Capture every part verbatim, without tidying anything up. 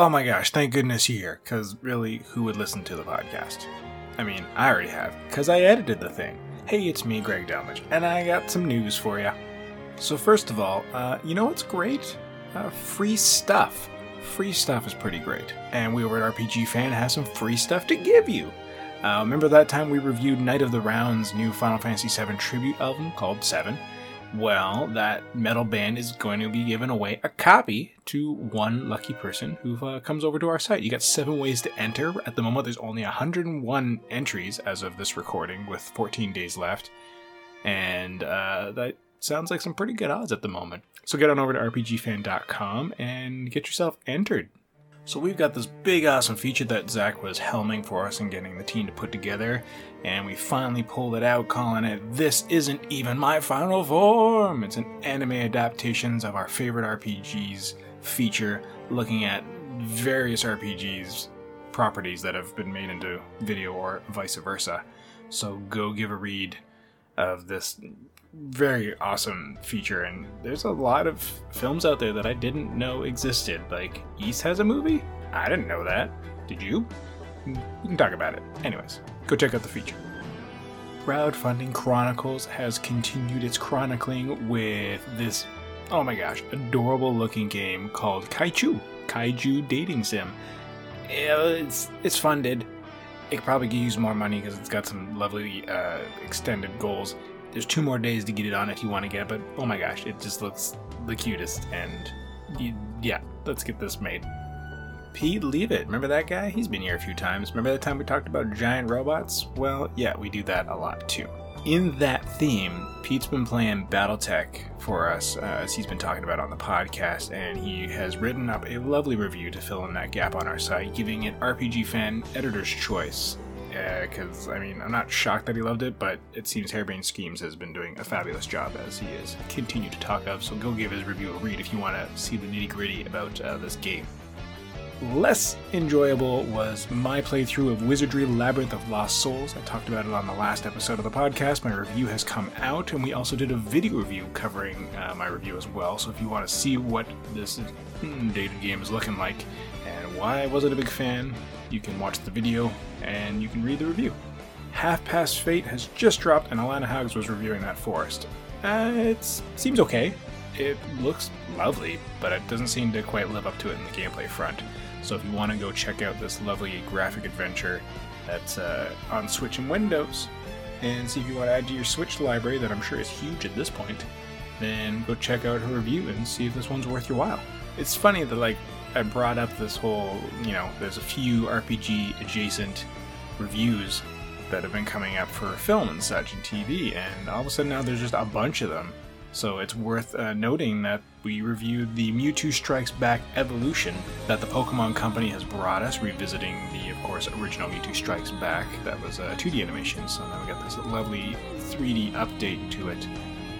oh my gosh, thank goodness you're here, because really, who would listen to the podcast? I mean, I already have, because I edited the thing. Hey, it's me, Greg Delmage, and I got some news for you. So first of all, uh, you know what's great? Uh, free stuff. Free stuff is pretty great, and we over at R P G Fan have some free stuff to give you. Uh, remember that time we reviewed Knight of the Round's new Final Fantasy seven tribute album called Seven? Well, that metal band is going to be giving away a copy to one lucky person who uh, comes over to our site. You got seven ways to enter. At the moment, there's only one hundred one entries as of this recording, with fourteen days left, and uh, that sounds like some pretty good odds at the moment. So get on over to R P G fan dot com and get yourself entered. So we've got this big awesome feature that Zach was helming for us and getting the team to put together, and we finally pulled it out, calling it This Isn't Even My Final Form. It's an anime adaptations of our favorite R P Gs feature, looking at various R P Gs properties that have been made into video or vice versa. So go give a read of this very awesome feature, and there's a lot of films out there that I didn't know existed. Like, East has a movie? I didn't know that. Did you? We can talk about it. Anyways, go check out the feature. Crowdfunding Chronicles has continued its chronicling with this, oh my gosh, adorable looking game called Kaiju, Kaiju Dating Sim. It's, it's funded. It could probably use more money because it's got some lovely uh, extended goals. There's two more days to get it on if you want to get it, but oh my gosh, it just looks the cutest, and you, yeah, let's get this made. Pete Leavitt, remember that guy? He's been here a few times. Remember that time we talked about giant robots? Well, yeah, we do that a lot too. In that theme, Pete's been playing Battletech for us, uh, as he's been talking about on the podcast, and he has written up a lovely review to fill in that gap on our site, giving it R P G Fan Editor's Choice. Because, uh, I mean, I'm not shocked that he loved it, but it seems Harebrained Schemes has been doing a fabulous job, as he has continued to talk of, so go give his review a read if you want to see the nitty-gritty about uh, this game. Less enjoyable was my playthrough of Wizardry Labyrinth of Lost Souls. I talked about it on the last episode of the podcast. My review has come out, and we also did a video review covering uh, my review as well, so if you want to see what this dated game is looking like and why I wasn't a big fan, you can watch the video and you can read the review. Half Past Fate has just dropped, and Alana Hoggs was reviewing that for us. Uh, it seems okay. It looks lovely, but it doesn't seem to quite live up to it in the gameplay front. So if you want to go check out this lovely graphic adventure that's uh, on Switch and Windows, and see if you want to add to your Switch library that I'm sure is huge at this point, then go check out her review and see if this one's worth your while. It's funny that, like, I brought up this whole, you know, there's a few R P G adjacent reviews that have been coming up for film and such and T V, and all of a sudden now there's just a bunch of them. So it's worth uh, noting that we reviewed the Mewtwo Strikes Back Evolution that the Pokemon Company has brought us, revisiting the, of course, original Mewtwo Strikes Back. That was uh, two D animation, so now we got this lovely three D update to it.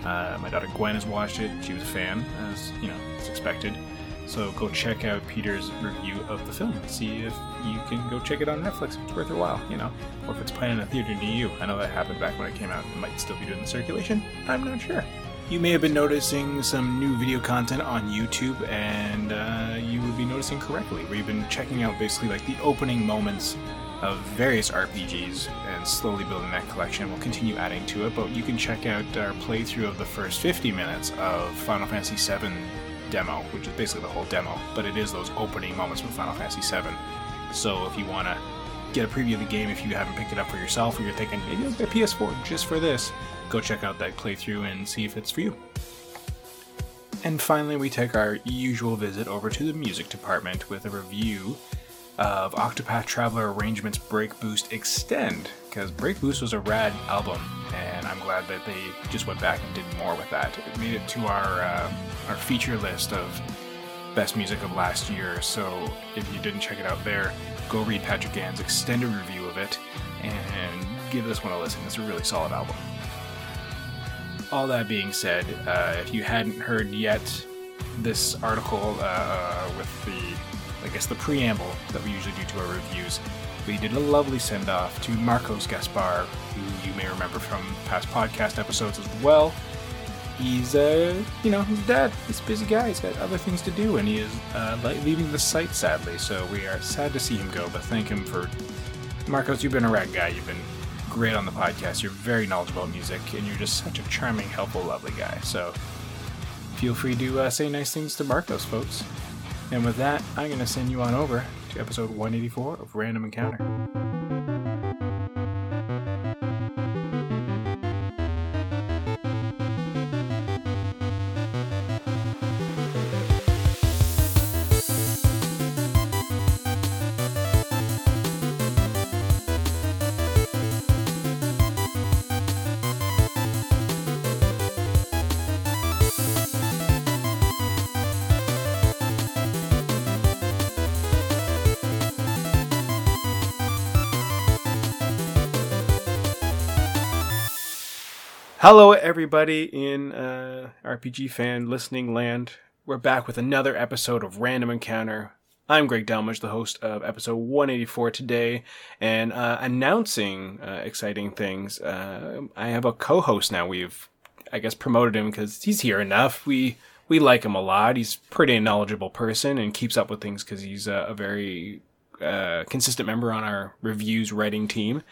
Uh, my daughter Gwen has watched it. She was a fan, as, you know, it's expected. So go check out Peter's review of the film and see if you can go check it on Netflix if it's worth your while, you know, or if it's playing in a theater near you. I know that happened back when it came out. It might still be doing the circulation. I'm not sure. You may have been noticing some new video content on YouTube, and uh, you would be noticing correctly. We've been checking out basically like the opening moments of various R P Gs and slowly building that collection. We'll continue adding to it, but you can check out our playthrough of the first fifty minutes of Final Fantasy seven demo, which is basically the whole demo, but it is those opening moments from Final Fantasy seven. So if you want to get a preview of the game, if you haven't picked it up for yourself, or you're thinking, maybe I'll get a P S four just for this, go check out that playthrough and see if it's for you. And finally, we take our usual visit over to the music department with a review of Octopath Traveler Arrangement's Break Boost Extend, because Break Boost was a rad album, and I'm glad that they just went back and did more with that. It made it to our um, our feature list of best music of last year, so if you didn't check it out there, go read Patrick Gann's extended review of it, and give this one a listen. It's a really solid album. All that being said, uh, if you hadn't heard yet, this article uh, with the I guess the preamble that we usually do to our reviews, we did a lovely send-off to Marcos Gaspar, who you may remember from past podcast episodes as well. he's, uh, you know, he's dead. He's a busy guy. He's got other things to do, and he is uh, leaving the site, sadly. So we are sad to see him go, but thank him for... Marcos, you've been a rad guy. You've been great on the podcast. You're very knowledgeable in music, and you're just such a charming, helpful, lovely guy. So feel free to uh, say nice things to Marcos, folks. And with that, I'm going to send you on over to episode one eighty-four of Random Encounter. Hello, everybody in uh, R P G Fan listening land. We're back with another episode of Random Encounter. I'm Greg Delmage, the host of episode one eighty-four today, and uh, announcing uh, exciting things. Uh, I have a co-host now. We've, I guess, promoted him because he's here enough. We we like him a lot. He's a pretty knowledgeable person and keeps up with things because he's a, a very uh, consistent member on our reviews writing team.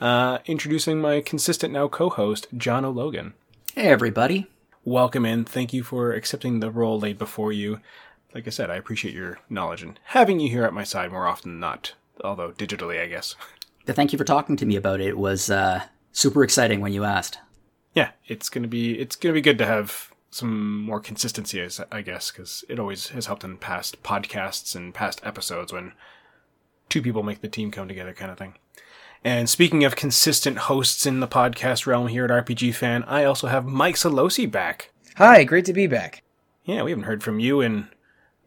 Uh, introducing my consistent now co-host, Jono Logan. Hey, everybody. Welcome in. Thank you for accepting the role laid before you. Like I said, I appreciate your knowledge and having you here at my side more often than not, although digitally, I guess. The thank you for talking to me about it was uh, super exciting when you asked. Yeah, it's going to be it's gonna be good to have some more consistency, I guess, because it always has helped in past podcasts and past episodes when two people make the team come together kind of thing. And speaking of consistent hosts in the podcast realm here at R P G Fan, I also have Mike Salosi back. Hi, great to be back. Yeah, we haven't heard from you in,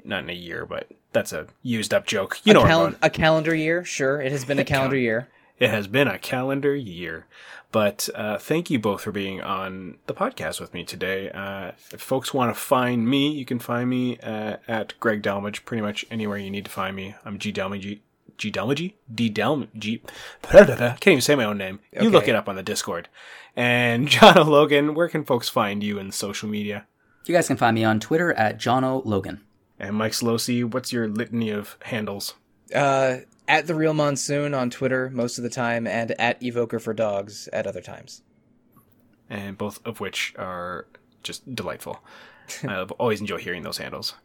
not in a year, but that's a used up joke. You a know cal- A calendar year, sure. It has been a calendar year. It has been a calendar year. But uh, thank you both for being on the podcast with me today. Uh, if folks want to find me, you can find me uh, at Greg Delmage, pretty much anywhere you need to find me. I'm G Delmage. G Delmage? D Delmage? Can't even say my own name. You okay. Look it up on the Discord. And Jono Logan, where can folks find you in social media? You guys can find me on Twitter at Jono Logan. And Mike Salosi, what's your litany of handles? Uh, at The Real Monsoon on Twitter most of the time, and at Evoker for Dogs at other times. And both of which are just delightful. I always enjoy hearing those handles.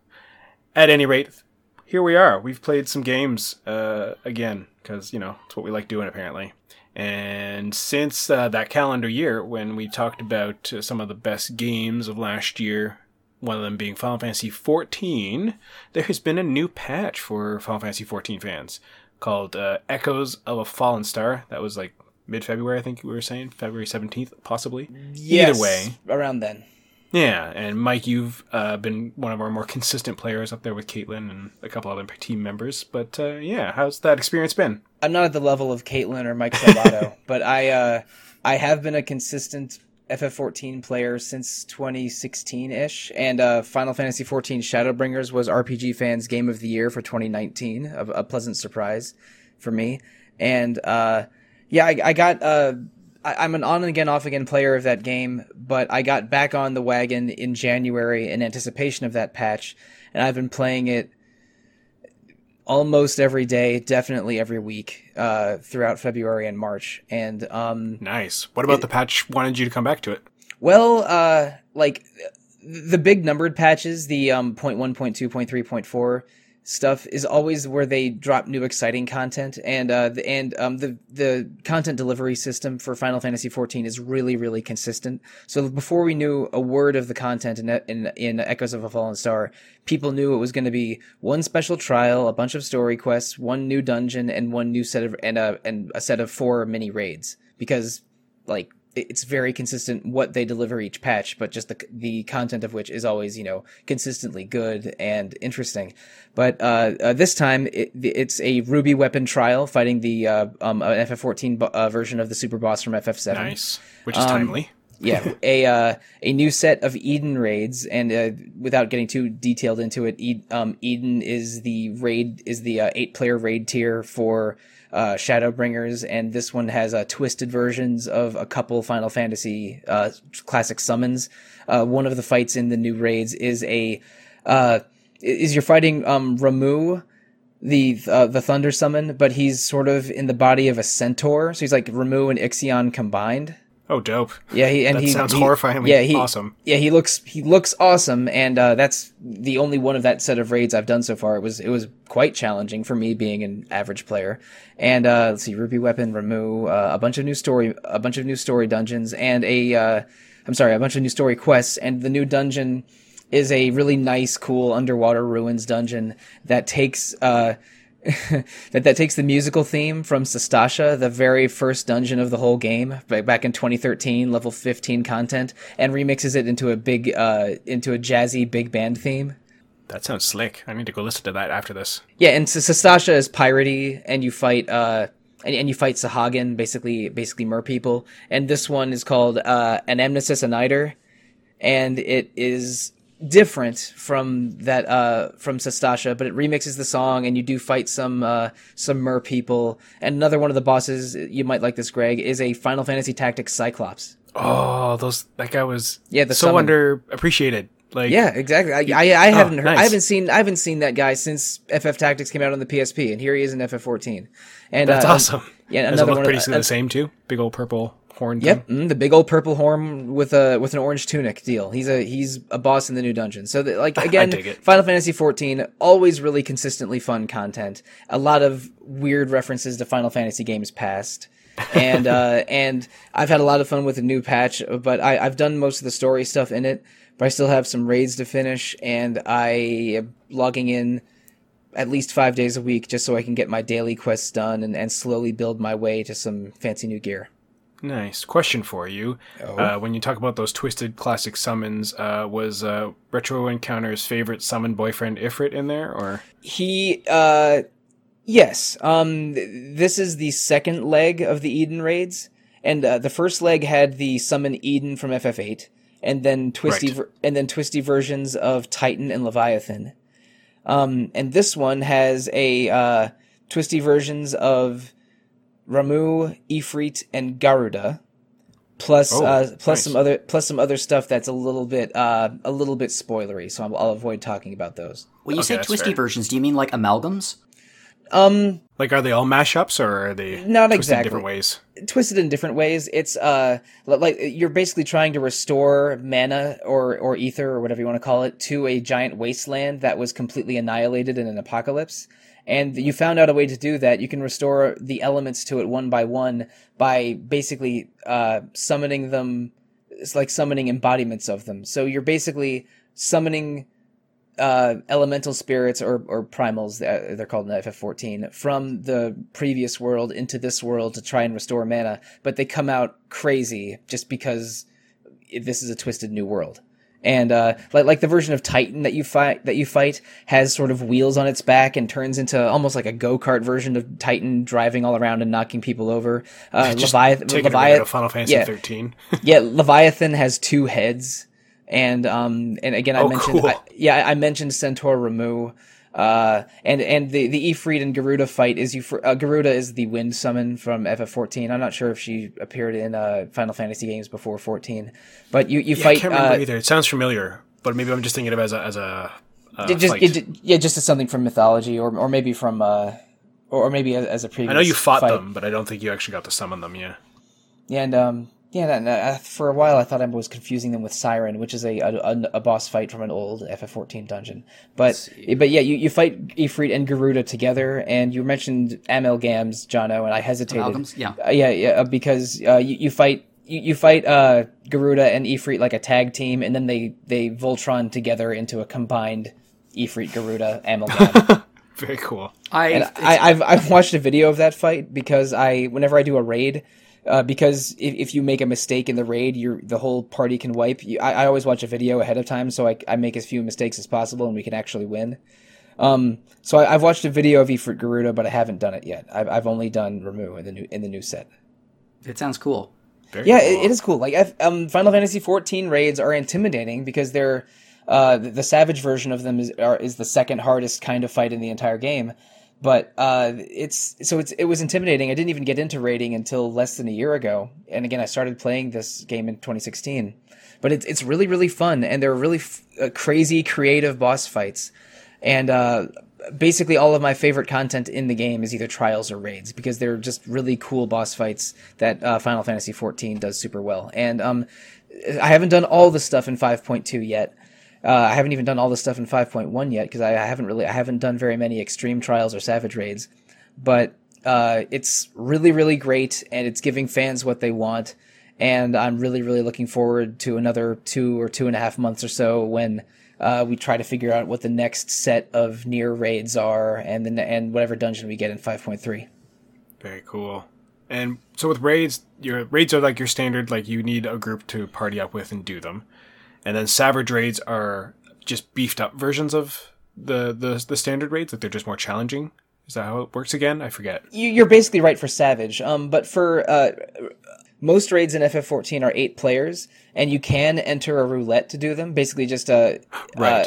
At any rate, here we are. We've played some games uh, again, because, you know, it's what we like doing, apparently. And since uh, that calendar year, when we talked about uh, some of the best games of last year, one of them being Final Fantasy fourteen, there has been a new patch for Final Fantasy fourteen fans called uh, Echoes of a Fallen Star. That was, like, mid-February, I think we were saying. February seventeenth, possibly. Yes, either way, around then. Yeah, and Mike, you've uh, been one of our more consistent players up there with Caitlyn and a couple other team members. But uh, yeah, how's that experience been? I'm not at the level of Caitlyn or Mike Salvato, but I uh, I have been a consistent F F fourteen player since twenty sixteen ish, and uh, Final Fantasy fourteen Shadowbringers was R P G Fan's Game of the Year for twenty nineteen, a, a pleasant surprise for me. And uh, yeah, I, I got... Uh, I'm an on-again, off-again player of that game, but I got back on the wagon in January in anticipation of that patch, and I've been playing it almost every day, definitely every week, uh, throughout February and March. And um, nice. What about it, the patch wanted you to come back to it? Well, uh, like, the big numbered patches, the um, point one, point two, point three, point four stuff is always where they drop new exciting content, and uh the, and um the the content delivery system for Final Fantasy fourteen is really really consistent. So before we knew a word of the content in in, in Echoes of a Fallen Star, people knew it was going to be one special trial, a bunch of story quests, one new dungeon, and one new set of and a and a set of four mini raids, because like it's very consistent what they deliver each patch, but just the the content of which is always, you know, consistently good and interesting. But uh, uh, this time, it, it's a Ruby weapon trial fighting the uh, um, an F F fourteen bo- uh, version of the super boss from F F seven. Nice, which is um, timely. Yeah, a uh, a new set of Eden raids, and uh, without getting too detailed into it, Ed- um, Eden is the raid is the uh, eight player raid tier for uh, Shadowbringers, and this one has uh, twisted versions of a couple Final Fantasy uh, classic summons. Uh, one of the fights in the new raids is a uh, is you're fighting um, Ramuh, the uh, the Thunder Summon, but he's sort of in the body of a centaur, so he's like Ramuh and Ixion combined. Oh, dope! Yeah, he, and that he sounds he, horrifyingly yeah, he, awesome. Yeah, he looks he looks awesome, and uh, that's the only one of that set of raids I've done so far. It was it was quite challenging for me, being an average player. And uh, let's see, Ruby Weapon, Ramuh, uh, a bunch of new story, a bunch of new story dungeons, and a uh, I'm sorry, a bunch of new story quests, and the new dungeon is a really nice, cool underwater ruins dungeon that takes. Uh, that that takes the musical theme from Sastasha, the very first dungeon of the whole game, back in twenty thirteen, level fifteen content, and remixes it into a big, uh, into a jazzy big band theme. That sounds slick. I need to go listen to that after this. Yeah, and Sastasha is piratey, and you fight, uh, and, and you fight Sahagin, basically, basically merpeople. And this one is called uh, Anamnesis Aniter, and it is different from that uh from Sastasha, but it remixes the song, and you do fight some uh some mer people. And another one of the bosses, you might like this, Greg, is a Final Fantasy Tactics Cyclops. Oh, those that guy was yeah the so summon. Underappreciated. Like yeah, exactly. I, he, I, I haven't oh, heard, nice. I haven't seen I haven't seen that guy since F F Tactics came out on the P S P, and here he is in F F fourteen. And that's uh, awesome. And, yeah, another does it look one pretty of, uh, the same too. Big old purple horn thing. Yep, mm, the big old purple horn with a with an orange tunic deal. He's a he's a boss in the new dungeon. So that, like again, Final Fantasy fourteen, always really consistently fun content. A lot of weird references to Final Fantasy games past. and uh, and I've had a lot of fun with the new patch, but I, I've done most of the story stuff in it. But I still have some raids to finish, and I am logging in at least five days a week just so I can get my daily quests done and, and slowly build my way to some fancy new gear. Nice. Question for you. Oh. Uh, when you talk about those twisted classic summons, uh, was uh, Retro Encounter's favorite summon boyfriend Ifrit in there? Or He, uh, yes. Um, th- this is the second leg of the Eden raids, and uh, the first leg had the summon Eden from F F eight. And then twisty, right. ver- and then twisty versions of Titan and Leviathan, um, and this one has a uh, twisty versions of Ramuh, Ifrit, and Garuda, plus oh, uh, plus nice. some other plus some other stuff that's a little bit uh, a little bit spoilery. So I'll, I'll avoid talking about those. When you okay, say twisty fair. versions, do you mean like amalgams? Um, like are they all mashups, or are they not twisted exactly in different ways? Twisted in different ways. It's uh, like you're basically trying to restore mana or or ether or whatever you want to call it to a giant wasteland that was completely annihilated in an apocalypse. And you found out a way to do that. You can restore the elements to it one by one by basically uh summoning them. It's like summoning embodiments of them. So you're basically summoning Uh, elemental spirits or, or primals, they're called in F F fourteen, from the previous world into this world to try and restore mana, but they come out crazy just because this is a twisted new world. And uh, like like the version of Titan that you fight that you fight has sort of wheels on its back and turns into almost like a go-kart version of Titan, driving all around and knocking people over. Uh, Leviathan, Leviath- Final Fantasy yeah, thirteen. yeah, Leviathan has two heads. And, um, and again, I oh, mentioned, cool. I, yeah, I mentioned Centaur Ramuh, uh, and, and the, the Ifrit and Garuda fight is, you, uh, Garuda is the wind summon from F F fourteen. I'm not sure if she appeared in, uh, Final Fantasy games before fourteen, but you, you yeah, fight, I can't remember uh, either. It sounds familiar, but maybe I'm just thinking of it as a, as a, uh, it just, it, yeah, just as something from mythology or, or maybe from, uh, or maybe as, as a previous I know you fought fight. them, but I don't think you actually got to summon them. Yeah. Yeah. And, um. Yeah, and, uh, for a while I thought I was confusing them with Siren, which is a a, a boss fight from an old F F fourteen dungeon. But but yeah, you, you fight Ifrit and Garuda together, and you mentioned amalgams, Jono, and I hesitated. Amalgams, yeah, uh, yeah, yeah, because uh, you you fight you, you fight uh, Garuda and Ifrit like a tag team, and then they they Voltron together into a combined Ifrit Garuda amalgam. Very cool. I, I I've I've watched a video of that fight because I whenever I do a raid. Uh, because if, if you make a mistake in the raid, you're, the whole party can wipe. You, I, I always watch a video ahead of time, so I, I make as few mistakes as possible, and we can actually win. Um, so I, I've watched a video of Ifrit Garuda, but I haven't done it yet. I've, I've only done Ramuh in the new in the new set. It sounds cool. Very yeah, cool. it, it is cool. Like F, um, Final Fantasy fourteen raids are intimidating because they're uh, the, the savage version of them is are, is the second hardest kind of fight in the entire game. But uh, it's so it's it was intimidating. I didn't even get into raiding until less than a year ago. And again, I started playing this game in twenty sixteen. But it's it's really really fun, and there are really f- uh, crazy creative boss fights. And uh, basically, all of my favorite content in the game is either trials or raids because they're just really cool boss fights that uh, Final Fantasy fourteen does super well. And um, I haven't done all the stuff in five point two yet. Uh, I haven't even done all the stuff in five point one yet because I, I haven't really I haven't done very many extreme trials or savage raids. But uh, it's really really great, and it's giving fans what they want. And I'm really really looking forward to another two or two and a half months or so when. Uh, we try to figure out what the next set of Nier raids are, and then and whatever dungeon we get in five point three. Very cool. And so with raids, your raids are like your standard, like you need a group to party up with and do them. And then savage raids are just beefed up versions of the the, the standard raids, like they're just more challenging. Is that how it works again? I forget. You, you're basically right for savage, um, but for uh, most raids in F F fourteen are eight players, and you can enter a roulette to do them. Basically, just a right. Uh,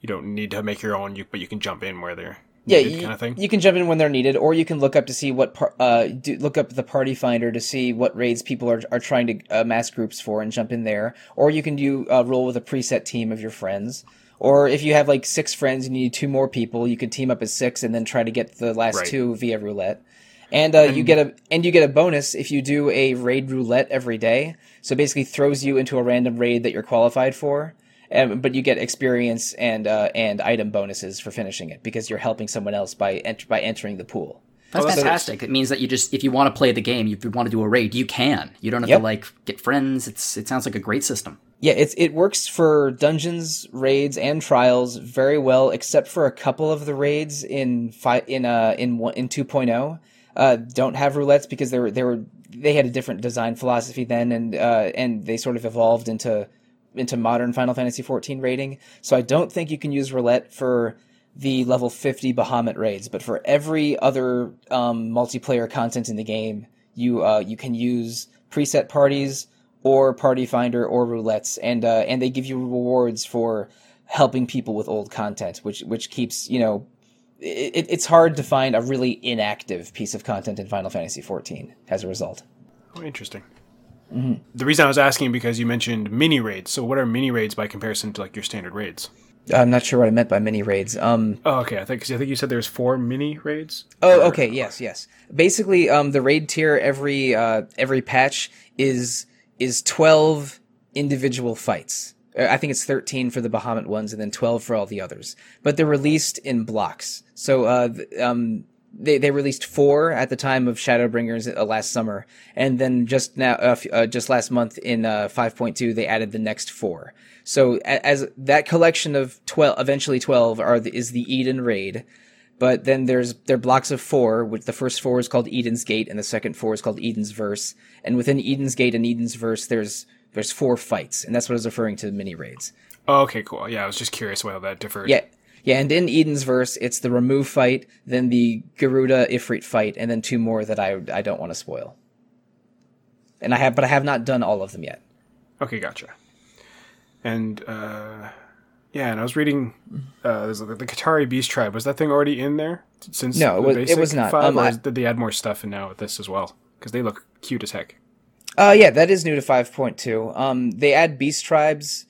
you don't need to make your own, you but you can jump in where they're yeah, needed, you, kind of thing. You can jump in when they're needed, or you can look up to see what par- uh do, look up the party finder to see what raids people are are trying to uh, mass groups for and jump in there. Or you can do uh, roll with a preset team of your friends. Or if you have like six friends and you need two more people, you can team up as six and then try to get the last right. two via roulette. And, uh, and you get a and you get a bonus if you do a raid roulette every day. So basically, throws you into a random raid that you're qualified for, and, but you get experience and uh, and item bonuses for finishing it because you're helping someone else by ent- by entering the pool. That's oh, fantastic! So it means that you just if you want to play the game, if you want to do a raid, you can. You don't have yep. to like get friends. It's it sounds like a great system. Yeah, it's it works for dungeons, raids, and trials very well, except for a couple of the raids in fi- in uh in one, in two point oh. Uh, don't have roulettes because they were they were they had a different design philosophy then, and uh, and they sort of evolved into into modern Final Fantasy fourteen raiding. So I don't think you can use roulette for the level fifty Bahamut raids, but for every other um, multiplayer content in the game, you uh, you can use preset parties or party finder or roulettes, and uh, and they give you rewards for helping people with old content, which which keeps you know. It, it's hard to find a really inactive piece of content in Final Fantasy fourteen as a result. Oh, interesting. Mm-hmm. The reason I was asking because you mentioned mini raids. So what are mini raids by comparison to like your standard raids? I'm not sure what I meant by mini raids. Um, oh, okay. I think, cause I think you said there's four mini raids. Oh, okay. Yes, yes. Basically, um, the raid tier every uh, every patch is is twelve individual fights. I think it's thirteen for the Bahamut ones and then twelve for all the others. But they're released in blocks. So uh, um, they, they released four at the time of Shadowbringers uh, last summer. And then just now, uh, uh, just last month in uh, five point two, they added the next four. So as, as that collection of twelve, eventually twelve, are the, is the Eden raid. But then there's there are blocks of four, which the first four is called Eden's Gate and the second four is called Eden's Verse. And within Eden's Gate and Eden's Verse, there's... There's four fights, and that's what I was referring to mini raids. Oh, okay, cool. Yeah, I was just curious how that differed. Yeah, yeah. And in Eden's Verse, it's the Ramuh fight, then the Garuda Ifrit fight, and then two more that I I don't want to spoil. And I have, but I have not done all of them yet. Okay, gotcha. And uh, yeah, and I was reading uh, the, the Qitari Beast Tribe. Was that thing already in there since? No, it was. It was not. Five, um, or I, did they add more stuff in now with this as well? Because they look cute as heck. Uh, yeah, that is new to five point two. Um, they add beast tribes,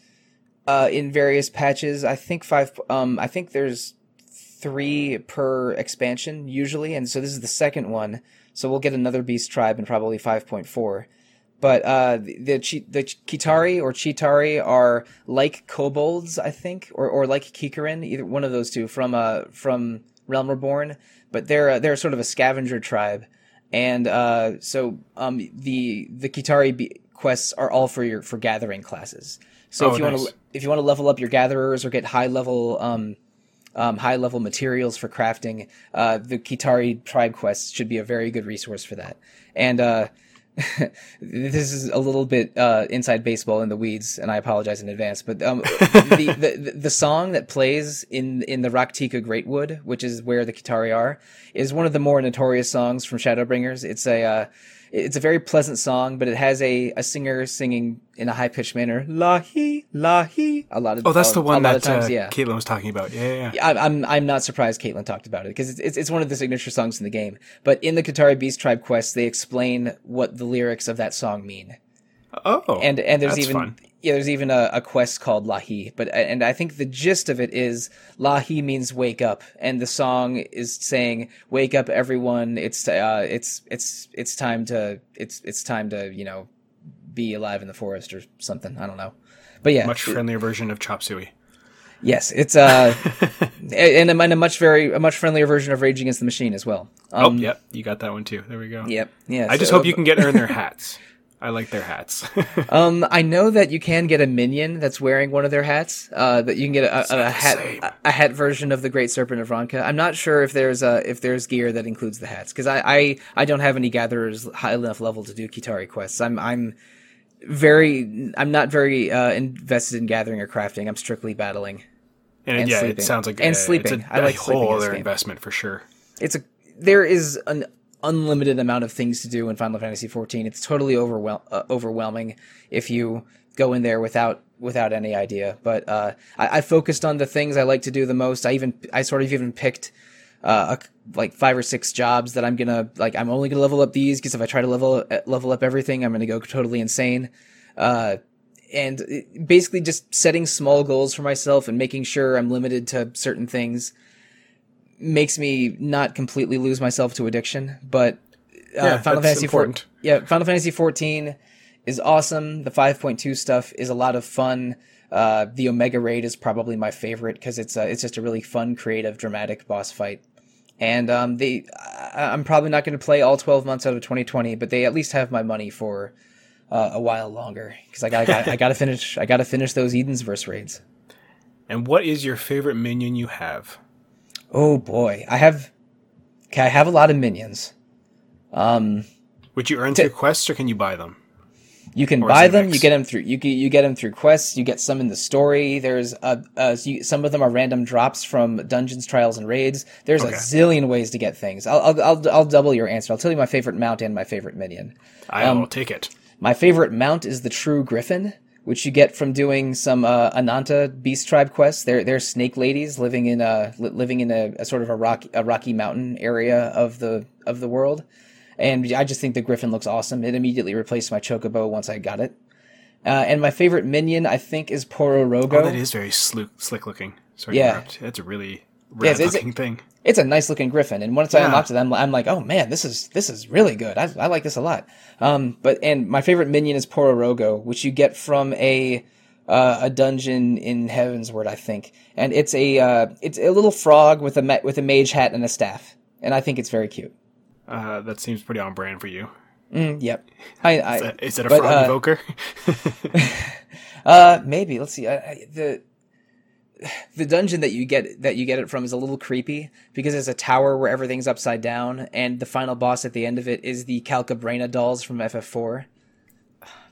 uh, in various patches. I think five, um, I think there's three per expansion usually. And so this is the second one. So we'll get another beast tribe in probably five point four. But, uh, the, the, the Qitari or Qitari are like kobolds, I think, or, or like Kikarin, either one of those two from, uh, from Realm Reborn. But they're, uh, they're sort of a scavenger tribe. And uh, so um, the the Qitari be- quests are all for your for gathering classes. So oh, if you nice. want to if you want to level up your gatherers or get high level um, um, high level materials for crafting, uh, the Qitari tribe quests should be a very good resource for that. And uh, this is a little bit uh, inside baseball in the weeds, and I apologize in advance. But um, the, the the song that plays in in the Raktika Greatwood, which is where the Qitari are, is one of the more notorious songs from Shadowbringers. It's a uh, It's a very pleasant song, but it has a, a singer singing in a high-pitched manner, Lahi, Lahi, a lot of Oh, that's uh, the one that times, uh, yeah. Caitlyn was talking about. Yeah, yeah, yeah. I, I'm I'm not surprised Caitlyn talked about it, because it's, it's it's one of the signature songs in the game. But in the Qitari Beast Tribe quest, they explain what the lyrics of that song mean. Oh, and and there's that's even fun. Yeah, there's even a, a quest called Lahi, but and I think the gist of it is Lahi means wake up, and the song is saying wake up everyone, it's uh it's it's it's time to it's it's time to you know be alive in the forest or something. I don't know, but yeah, much friendlier version of Chop Suey. Yes, it's uh and, a, and a much very a much friendlier version of Rage Against the Machine as well. Um, oh, yep, you got that one too. There we go. Yep, yeah. I so, just hope you can get her in their hats. I like their hats. um, I know that you can get a minion that's wearing one of their hats. Uh, that you can get a, a, a hat, a, a hat version of the Great Serpent of Ronca. I'm not sure if there's a if there's gear that includes the hats, because I, I, I don't have any gatherers high enough level to do Qitari quests. I'm I'm very I'm not very uh, invested in gathering or crafting. I'm strictly battling. And, and yeah, sleeping. It sounds like and a, sleeping. It's a, I like a whole other investment for sure. It's a there is an. unlimited amount of things to do in Final Fantasy fourteen. It's totally overwhel- uh, overwhelming if you go in there without without any idea. But uh, I, I focused on the things I like to do the most. I even I sort of even picked uh, a, like five or six jobs that I'm gonna like. I'm only gonna level up these, because if I try to level level up everything, I'm gonna go totally insane. Uh, and it, basically just setting small goals for myself and making sure I'm limited to certain things makes me not completely lose myself to addiction, but uh, yeah, Final Fantasy fourteen. Yeah, Final Fantasy fourteen is awesome. The five point two stuff is a lot of fun. Uh, the Omega Raid is probably my favorite, because it's uh, it's just a really fun, creative, dramatic boss fight. And um, they, I'm probably not going to play all twelve months out of twenty twenty, but they at least have my money for uh, a while longer, because I got I got to finish I got to finish those Edensverse raids. And what is your favorite minion you have? Oh boy, I have. Okay, I have a lot of minions. Um, Would you earn to, through quests, or can you buy them? You can or buy them. You get them through. You you get them through quests. You get some in the story. There's a, a some of them are random drops from dungeons, trials, and raids. There's okay. a zillion ways to get things. I'll, I'll I'll I'll double your answer. I'll tell you my favorite mount and my favorite minion. I um, will take it. My favorite mount is the True Griffin, which you get from doing some uh, Ananta Beast Tribe quests. They're they're snake ladies living in a living in a, a sort of a rock a rocky mountain area of the of the world, and I just think the Griffin looks awesome. It immediately replaced my Chocobo once I got it. Uh, and my favorite minion, I think, is Pororogo. Oh, that is very slick, slick looking. Sorry, yeah, to interrupt. That's a really rad yeah, it's, looking it's a, thing. It's a nice looking Griffin, and once yeah. I unlocked it, I'm, I'm like, oh man, this is this is really good. I, I like this a lot. Um, but and my favorite minion is Pororogo, which you get from a uh, a dungeon in Heavensward, I think, and it's a uh, it's a little frog with a ma- with a mage hat and a staff, and I think it's very cute. Uh, that seems pretty on brand for you. Mm, yep. I, I, is, that, is that a but, frog uh, invoker? uh, maybe. Let's see. I, I, the. The dungeon that you get that you get it from is a little creepy, because it's a tower where everything's upside down, and the final boss at the end of it is the Calcabrena dolls from F F four.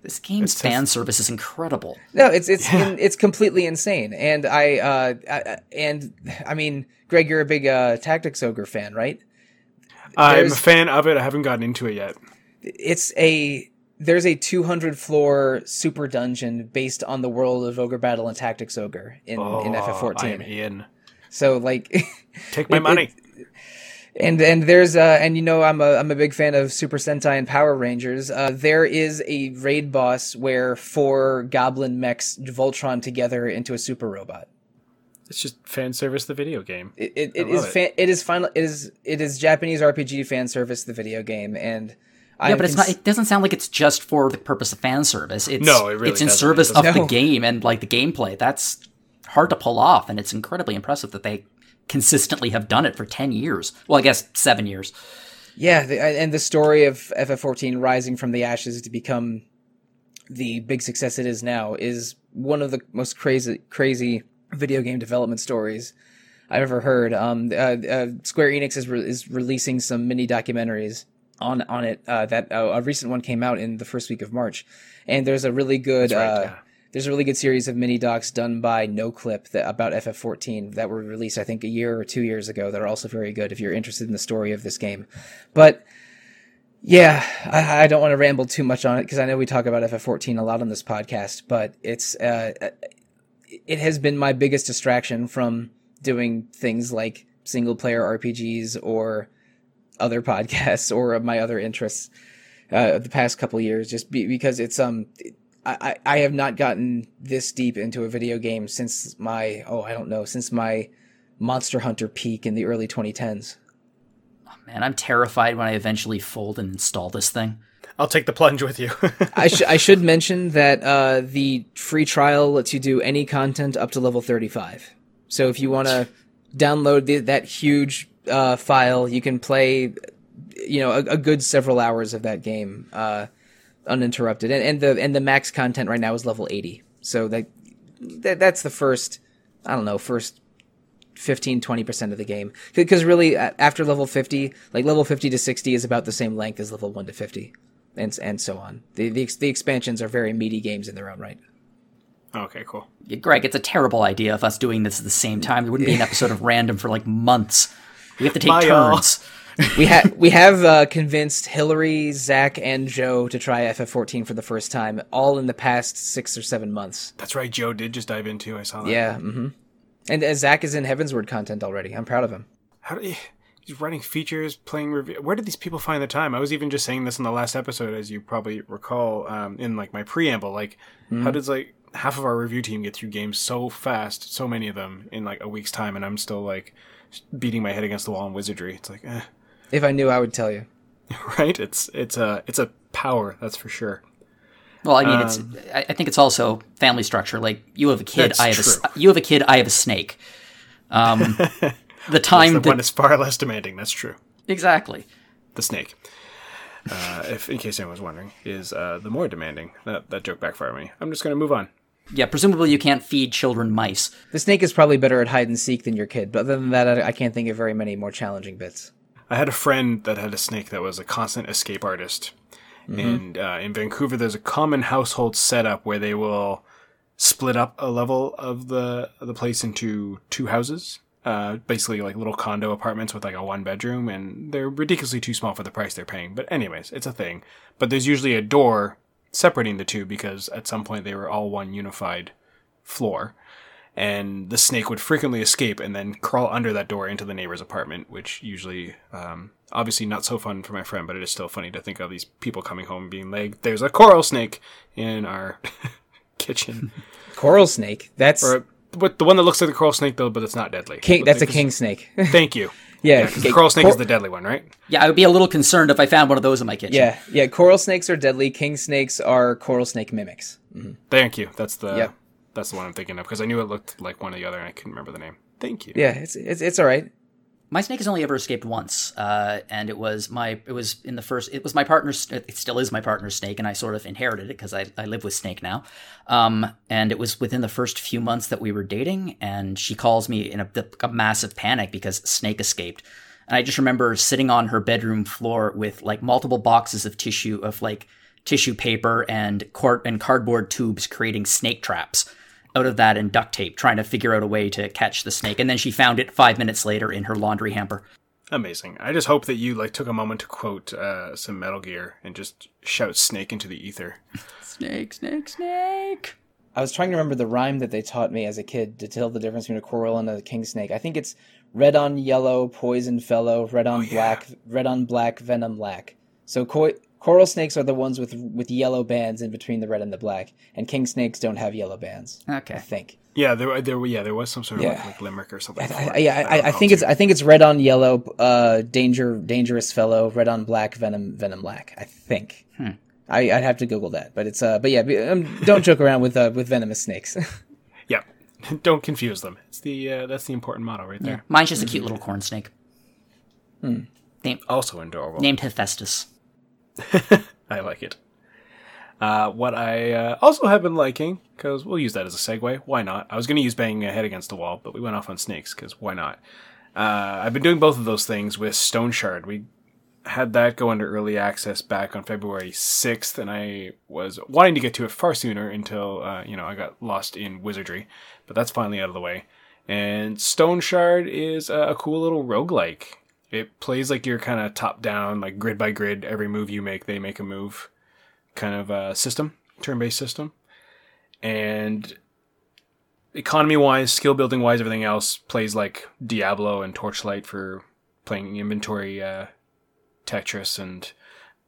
This game's it's fan just... service is incredible. No, it's it's yeah. in, it's completely insane. And I, uh, I and I mean, Greg, you're a big uh, Tactics Ogre fan, right? There's, I'm a fan of it. I haven't gotten into it yet. It's a There's a two hundred floor super dungeon based on the world of Ogre Battle and Tactics Ogre in, oh, in F F fourteen. I am in. So like, take my it, money. It, and and there's uh and you know I'm a I'm a big fan of Super Sentai and Power Rangers. Uh, there is a raid boss where four goblin mechs Voltron together into a super robot. It's just fan service the video game. It it, it is it. Fan, it is final it is it is Japanese R P G fan service the video game, and yeah, but it's not. It doesn't sound like it's just for the purpose of fan service. It's, no, it really it's in doesn't. service of no. the game and like the gameplay. That's hard to pull off, and it's incredibly impressive that they consistently have done it for ten years. Well, I guess seven years. Yeah, the, and the story of F F fourteen rising from the ashes to become the big success it is now is one of the most crazy, crazy video game development stories I've ever heard. Um, uh, uh, Square Enix is re- is releasing some mini documentaries on on it uh that uh, a recent one came out in the first week of March, and there's a really good right, uh yeah. there's a really good series of mini docs done by NoClip that, about F F fourteen that were released I think a year or two years ago that are also very good if you're interested in the story of this game. But Yeah, I, I don't want to ramble too much on it because I know we talk about F F fourteen a lot on this podcast, but it's uh, it has been my biggest distraction from doing things like single-player R P Gs or other podcasts or my other interests uh, the past couple of years, just be, because it's um I, I have not gotten this deep into a video game since my oh I don't know since my Monster Hunter peak in the early twenty tens. Man, I'm terrified when I eventually fold and install this thing. I'll take the plunge with you. I, sh- I should mention that uh, the free trial lets you do any content up to level thirty-five. So if you want to download the, that huge uh, file, you can play, you know, a, a good several hours of that game uh, uninterrupted. And, and the and the max content right now is level eighty. So that, that that's the first, I don't know, first. fifteen, twenty percent of the game. Because really, after level fifty, like level fifty to sixty is about the same length as level one to fifty, and and so on. The, the, the expansions are very meaty games in their own right. Okay, cool. Yeah, Greg, it's a terrible idea of us doing this at the same time. There wouldn't be an episode of Random for like months. We have to take Bye, turns. we, ha- we have uh, convinced Hillary, Zach, and Joe to try F F fourteen for the first time, all in the past six or seven months. That's right, Joe did just dive in too. I saw that. Yeah, mm-hmm. And uh, Zach is in Heavensward content already. I'm proud of him. How do you, he's writing features, playing review. Where did these people find the time? I was even just saying this in the last episode, as you probably recall, um, in like my preamble. Like, mm-hmm. How does like half of our review team get through games so fast, so many of them in like a week's time, and I'm still like beating my head against the wall in wizardry. It's like, eh. If I knew, I would tell you. Right? It's it's a it's a power, that's for sure. Well, I mean, it's. Um, I think it's also family structure. Like you have a kid, I have true. a you have a kid, I have a snake. Um, the time yes, the that, one is far less demanding. That's true. Exactly. The snake, uh, if in case anyone was wondering, is uh, the more demanding. That that joke backfired on me. I'm just going to move on. Yeah, presumably you can't feed children mice. The snake is probably better at hide and seek than your kid. But other than that, I, I can't think of very many more challenging bits. I had a friend that had a snake that was a constant escape artist. Mm-hmm. And uh, in Vancouver, there's a common household setup where they will split up a level of the of the place into two houses, uh, basically like little condo apartments with like a one bedroom, and they're ridiculously too small for the price they're paying. But anyways, it's a thing. But there's usually a door separating the two because at some point they were all one unified floor, and the snake would frequently escape and then crawl under that door into the neighbor's apartment, which usually... Um, Obviously not so fun for my friend, but it is still funny to think of these people coming home and being like, there's a coral snake in our kitchen. Coral snake? That's... Or, but the one that looks like the coral snake, though, but it's not deadly. King, that's a king snake. Thank you. Yeah. yeah the coral snake Cor- is the deadly one, right? Yeah, I would be a little concerned if I found one of those in my kitchen. Yeah, yeah. Coral snakes are deadly. King snakes are coral snake mimics. Mm-hmm. Thank you. That's the yep. that's the one I'm thinking of, because I knew it looked like one or the other, and I couldn't remember the name. Thank you. Yeah, it's it's, it's all right. My snake has only ever escaped once, uh, and it was my it was in the first it was my partner's it still is my partner's snake, and I sort of inherited it because I, I live with Snake now, um, and it was within the first few months that we were dating, and she calls me in a, a massive panic because Snake escaped, and I just remember sitting on her bedroom floor with like multiple boxes of tissue of like tissue paper and cor- and cardboard tubes creating snake traps out of that and duct tape, trying to figure out a way to catch the snake. And then she found it five minutes later in her laundry hamper. Amazing. I just hope that you like took a moment to quote uh, some Metal Gear and just shout snake into the ether. Snake, snake, snake. I was trying to remember the rhyme that they taught me as a kid to tell the difference between a coral and a king snake. I think it's red on yellow, poison fellow, red on oh, yeah. black, red on black, venom lack. So co- coral snakes are the ones with with yellow bands in between the red and the black, and king snakes don't have yellow bands. Okay, I think. Yeah, there, there, yeah, there was some sort of yeah. like, like limerick or something. I, I, yeah, I, I, I think it's, too. I think it's red on yellow, uh, danger, dangerous fellow, red on black, venom, venom black. I think. Hmm. I, I'd have to Google that, but it's, uh, but yeah, don't joke around with uh, with venomous snakes. Yeah, don't confuse them. It's the uh, that's the important motto right there. Yeah. Mine's just mm-hmm. a cute little corn snake. Hmm. Named, also adorable. Named Hephaestus. I like it. Uh, what I uh, also have been liking, because we'll use that as a segue. Why not? I was going to use banging a head against the wall, but we went off on snakes, because why not? Uh, I've been doing both of those things with Stoneshard. We had that go under early access back on February sixth, and I was wanting to get to it far sooner until uh, you know I got lost in wizardry. But that's finally out of the way. And Stoneshard is a cool little roguelike. It plays like you're kind of top down, like grid by grid. Every move you make, they make a move kind of a system, turn-based system. And economy-wise, skill-building-wise, everything else plays like Diablo and Torchlight for playing inventory uh, Tetris and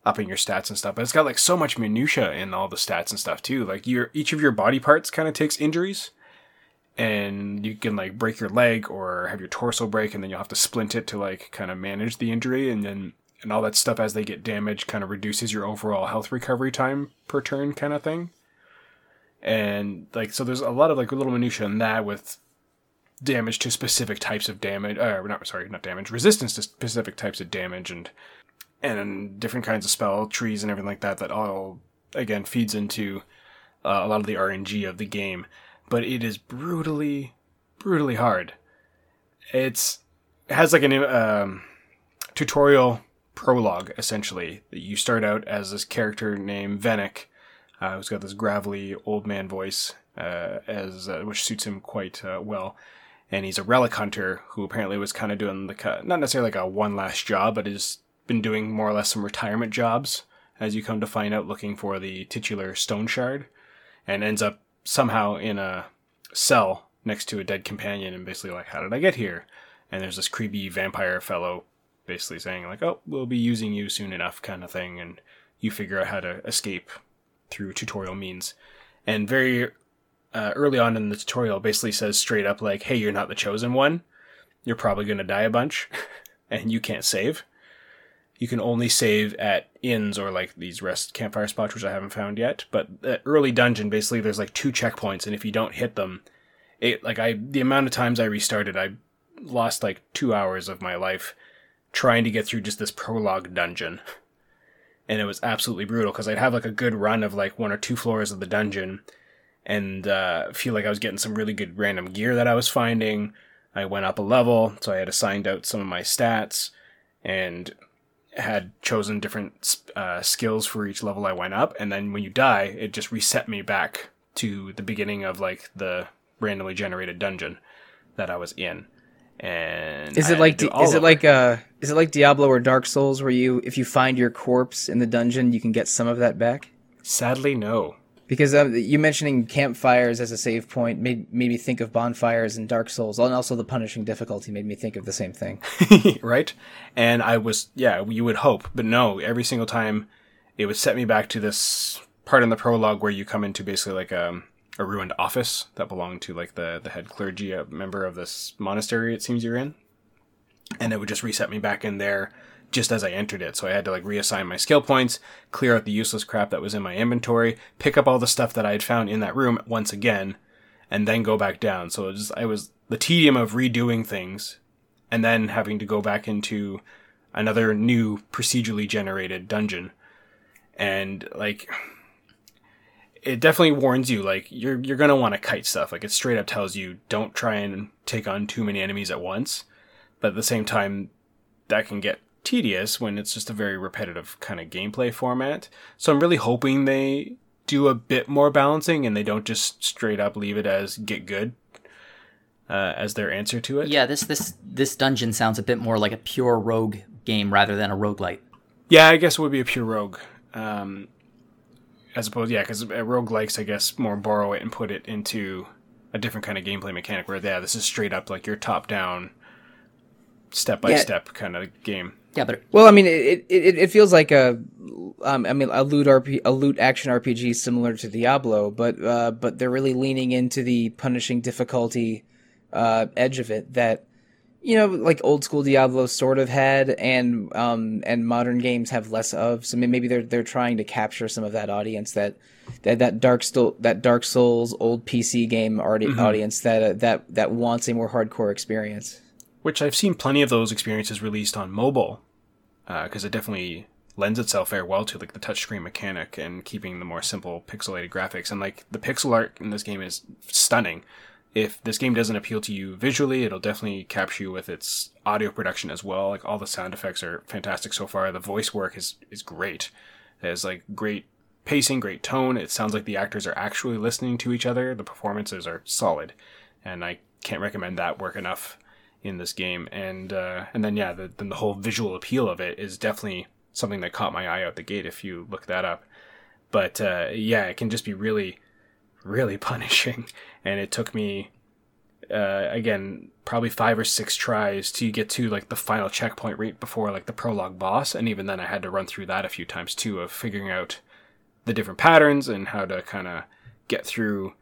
upping your stats and stuff. But it's got like so much minutia in all the stats and stuff too. Like your each of your body parts kind of takes injuries. And you can like break your leg or have your torso break, and then you'll have to splint it to like kind of manage the injury. And then and all that stuff as they get damaged kind of reduces your overall health recovery time per turn kind of thing. And like, so there's a lot of like little minutia in that with damage to specific types of damage. Uh, not sorry, not damage, resistance to specific types of damage and and different kinds of spell trees and everything like that. That all again feeds into uh, a lot of the R N G of the game. But it is brutally, brutally hard. It's it has like a um, tutorial prologue, essentially. You start out as this character named Venick, uh, who's got this gravelly old man voice, uh, as uh, which suits him quite uh, well. And he's a relic hunter who apparently was kind of doing the not necessarily like a one last job, but has been doing more or less some retirement jobs, as you come to find out, looking for the titular Stoneshard, and ends up somehow in a cell next to a dead companion and basically like, how did I get here? And there's this creepy vampire fellow basically saying like, oh, we'll be using you soon enough kind of thing. And you figure out how to escape through tutorial means. And very uh, early on in the tutorial basically says straight up like, hey, you're not the chosen one. You're probably going to die a bunch and you can't save. You can only save at inns or like these rest campfire spots, which I haven't found yet. But the early dungeon, basically, there's like two checkpoints, and if you don't hit them, it like I the amount of times I restarted, I lost like two hours of my life trying to get through just this prologue dungeon, and it was absolutely brutal because I'd have like a good run of like one or two floors of the dungeon, and uh, feel like I was getting some really good random gear that I was finding. I went up a level, so I had assigned out some of my stats, and had chosen different uh, skills for each level I went up, and then when you die, it just reset me back to the beginning of like the randomly generated dungeon that I was in. And is it like di- is it over. like uh is it like Diablo or Dark Souls, where you if you find your corpse in the dungeon, you can get some of that back? Sadly, no. Because um, you mentioning campfires as a save point made, made me think of bonfires in Dark Souls, and also the punishing difficulty made me think of the same thing. Right? And I was, yeah, you would hope, but no, every single time it would set me back to this part in the prologue where you come into basically like a, a ruined office that belonged to like the, the head clergy, a member of this monastery it seems you're in. And it would just reset me back in there just as I entered it. So I had to like reassign my skill points, clear out the useless crap that was in my inventory, pick up all the stuff that I had found in that room once again, and then go back down. So it just, I was the tedium of redoing things and then having to go back into another new procedurally generated dungeon. And like, it definitely warns you, like you're, you're going to want to kite stuff. Like it straight up tells you don't try and take on too many enemies at once. But at the same time, that can get tedious when it's just a very repetitive kind of gameplay format. So I'm really hoping they do a bit more balancing and they don't just straight up leave it as get good uh, as their answer to it. Yeah, this this this dungeon sounds a bit more like a pure rogue game rather than a roguelite. Yeah, I guess it would be a pure rogue. Um, as opposed, yeah, because rogue likes, I guess, more borrow it and put it into a different kind of gameplay mechanic where, yeah, this is straight up like your top-down, step-by-step yeah. kind of game. Yeah, but well, I mean, it it, it feels like a, um, I mean, a loot R P, a loot action R P G similar to Diablo, but uh, but they're really leaning into the punishing difficulty uh, edge of it that, you know, like old school Diablo sort of had, and um and modern games have less of. So maybe they're they're trying to capture some of that audience that that that Dark Soul, that Dark Souls old P C game already mm-hmm. audience that uh, that that wants a more hardcore experience. Which I've seen plenty of those experiences released on mobile, because uh, it definitely lends itself very well to like the touchscreen mechanic and keeping the more simple pixelated graphics. And like the pixel art in this game is stunning. If this game doesn't appeal to you visually, it'll definitely capture you with its audio production as well. Like all the sound effects are fantastic so far. The voice work is is great. There's like great pacing, great tone. It sounds like the actors are actually listening to each other. The performances are solid, and I can't recommend that work enough. in this game. And uh, and then, yeah, the, then the whole visual appeal of it is definitely something that caught my eye out the gate, if you look that up. But, uh, yeah, it can just be really, really punishing. And it took me, uh, again, probably five or six tries to get to, like, the final checkpoint right before, like, the prologue boss. And even then I had to run through that a few times, too, of figuring out the different patterns and how to kind of get through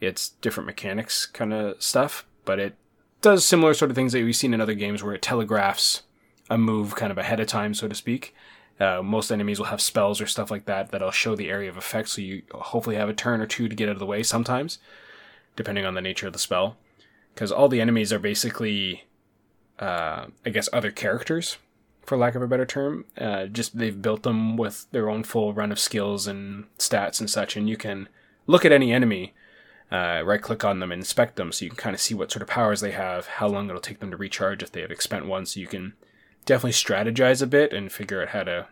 its different mechanics kind of stuff. But it does similar sort of things that we've seen in other games where it telegraphs a move kind of ahead of time, so to speak. Uh, most enemies will have spells or stuff like that that'll show the area of effect, so you hopefully have a turn or two to get out of the way sometimes, depending on the nature of the spell. Because all the enemies are basically, uh, I guess, other characters, for lack of a better term. Uh, just they've built them with their own full run of skills and stats and such, and you can look at any enemy, uh, right-click on them and inspect them, so you can kind of see what sort of powers they have, how long it'll take them to recharge if they have expent one, so you can definitely strategize a bit and figure out how to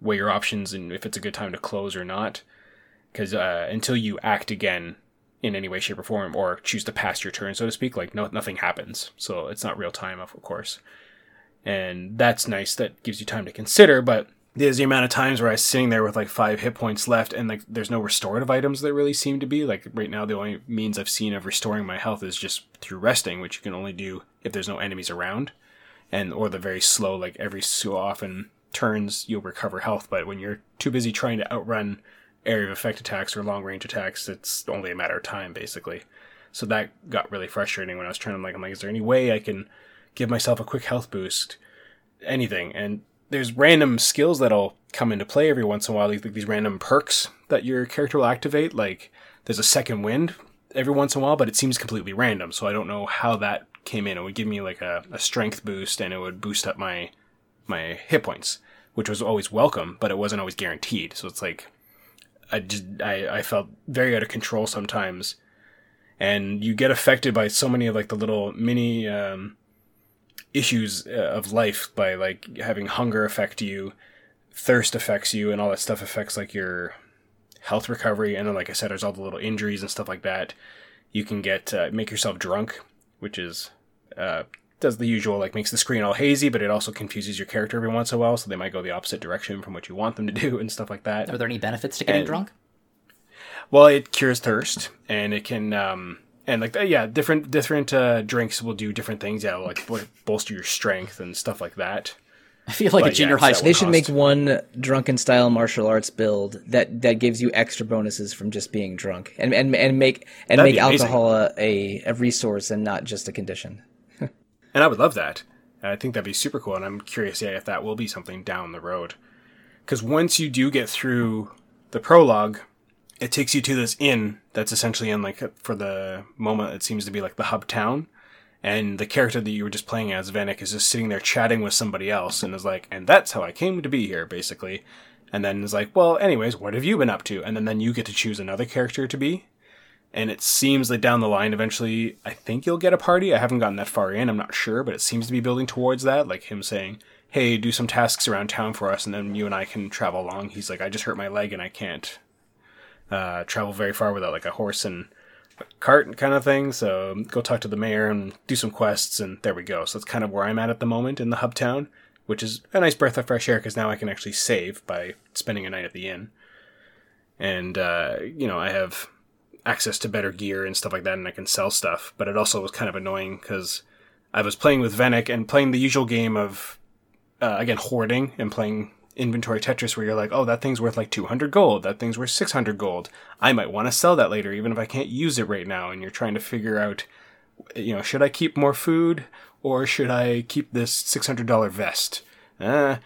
weigh your options and if it's a good time to close or not. Because uh, until you act again in any way, shape, or form, or choose to pass your turn, so to speak, like no, nothing happens. So it's not real time, of course. And that's nice. That gives you time to consider. But there's the amount of times where I was sitting there with like five hit points left, and like there's no restorative items that really seem to be. Like right now, the only means I've seen of restoring my health is just through resting, which you can only do if there's no enemies around. And or the very slow, like every so often turns, you'll recover health. But when you're too busy trying to outrun area of effect attacks or long-range attacks, it's only a matter of time, basically. So that got really frustrating when I was trying to, like, I'm like, is there any way I can give myself a quick health boost? Anything. And there's random skills that'll come into play every once in a while, like these random perks that your character will activate. Like, there's a second wind every once in a while, but it seems completely random, so I don't know how that came in. It would give me like a, a strength boost, and it would boost up my my hit points, which was always welcome, but it wasn't always guaranteed. So it's like I just I, I felt very out of control sometimes, and you get affected by so many of like the little mini um, issues of life by like having hunger affect you, thirst affects you, and all that stuff affects like your health recovery. And then, like I said, there's all the little injuries and stuff like that. You can get uh, make yourself drunk, which is, uh, does the usual, like, makes the screen all hazy, but it also confuses your character every once in a while, so they might go the opposite direction from what you want them to do and stuff like that. Are there any benefits to getting and, drunk? Well, it cures thirst, and it can, um, and, like, yeah, different different uh, drinks will do different things. Yeah, it'll, like, bolster your strength and stuff like that. I feel like but, a junior yeah, high school. They should cost. make one drunken-style martial arts build that, that gives you extra bonuses from just being drunk, and and, and make and That'd make alcohol a, a, a resource and not just a condition. And I would love that. I think that'd be super cool, and I'm curious yeah, if that will be something down the road. Because once you do get through the prologue, it takes you to this inn that's essentially in, like, for the moment, it seems to be like the hub town. And the character that you were just playing as, Venick, is just sitting there chatting with somebody else and is like, and that's how I came to be here, basically. And then is like, well, anyways, what have you been up to? And then, then you get to choose another character to be. And it seems that down the line, eventually, I think you'll get a party. I haven't gotten that far in, I'm not sure, but it seems to be building towards that. Like him saying, hey, do some tasks around town for us, and then you and I can travel along. He's like, I just hurt my leg and I can't uh, travel very far without like a horse and cart kind of thing, so go talk to the mayor and do some quests, and there we go. So that's kind of where I'm at at the moment in the hub town, which is a nice breath of fresh air because now I can actually save by spending a night at the inn. And, uh, you know, I have access to better gear and stuff like that, and I can sell stuff, but it also was kind of annoying because I was playing with Venick and playing the usual game of, uh, again, hoarding and playing inventory Tetris where you're like, oh, that thing's worth like two hundred gold, that thing's worth six hundred gold, I might want to sell that later even if I can't use it right now, and you're trying to figure out, you know, should I keep more food or should I keep this six hundred dollars vest, uh,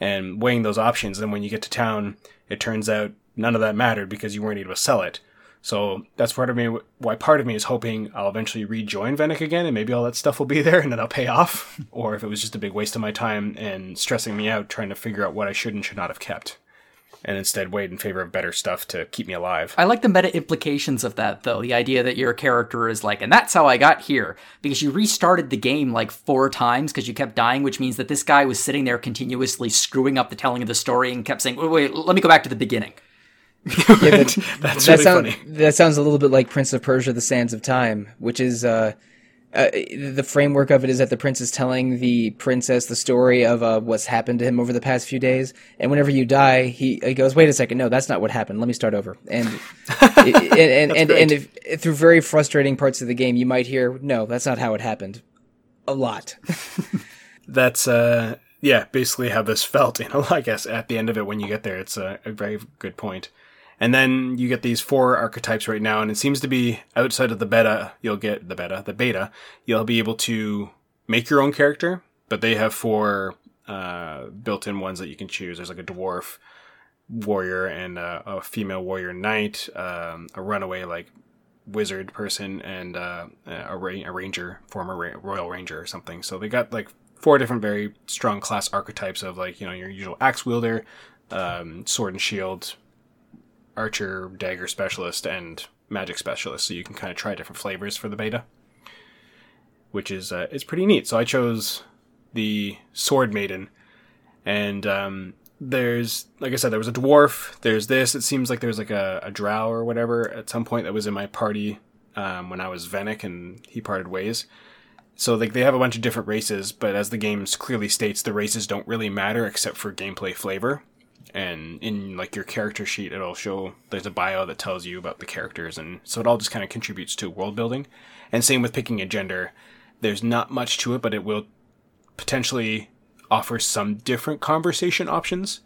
and weighing those options. And when you get to town, it turns out none of that mattered because you weren't able to sell it. So that's part of me why part of me is hoping I'll eventually rejoin Venick again, and maybe all that stuff will be there and then I'll pay off. Or if it was just a big waste of my time and stressing me out trying to figure out what I should and should not have kept, and instead wait in favor of better stuff to keep me alive. I like the meta implications of that, though. The idea that your character is like, and that's how I got here, because you restarted the game like four times because you kept dying, which means that this guy was sitting there continuously screwing up the telling of the story and kept saying, wait, wait, let me go back to the beginning. Yeah, but that's that really sound, funny. That sounds a little bit like Prince of Persia: The Sands of Time, which is uh, Uh, the framework of it is that the prince is telling the princess the story of uh, what's happened to him over the past few days. And whenever you die, he, he goes, wait a second, no, that's not what happened. Let me start over. And it, and, and, and, and if, through very frustrating parts of the game, you might hear, no, that's not how it happened. A lot. That's, uh, yeah, basically how this felt, you know, I guess at the end of it when you get there. It's a, a very good point. And then you get these four archetypes right now, and it seems to be outside of the beta, you'll get the beta, the beta, you'll be able to make your own character, but they have four uh, built-in ones that you can choose. There's like a dwarf warrior and a, a female warrior knight, um, a runaway like wizard person, and uh, a, ra- a ranger, former ra- royal ranger or something. So they got like four different very strong class archetypes of like, you know, your usual axe wielder, um, sword and shield, archer, dagger specialist, and magic specialist, so you can kind of try different flavors for the beta, which is uh, it's pretty neat. So I chose the sword maiden, and um, there's, like I said, there was a dwarf, there's this, it seems like there's like a, a drow or whatever at some point that was in my party um, when I was Venick and he parted ways. So like they have a bunch of different races, but as the game clearly states, the races don't really matter except for gameplay flavor. And in like your character sheet, it'll show there's a bio that tells you about the characters. And so it all just kind of contributes to world building. And same with picking a gender. There's not much to it, but it will potentially offer some different conversation options,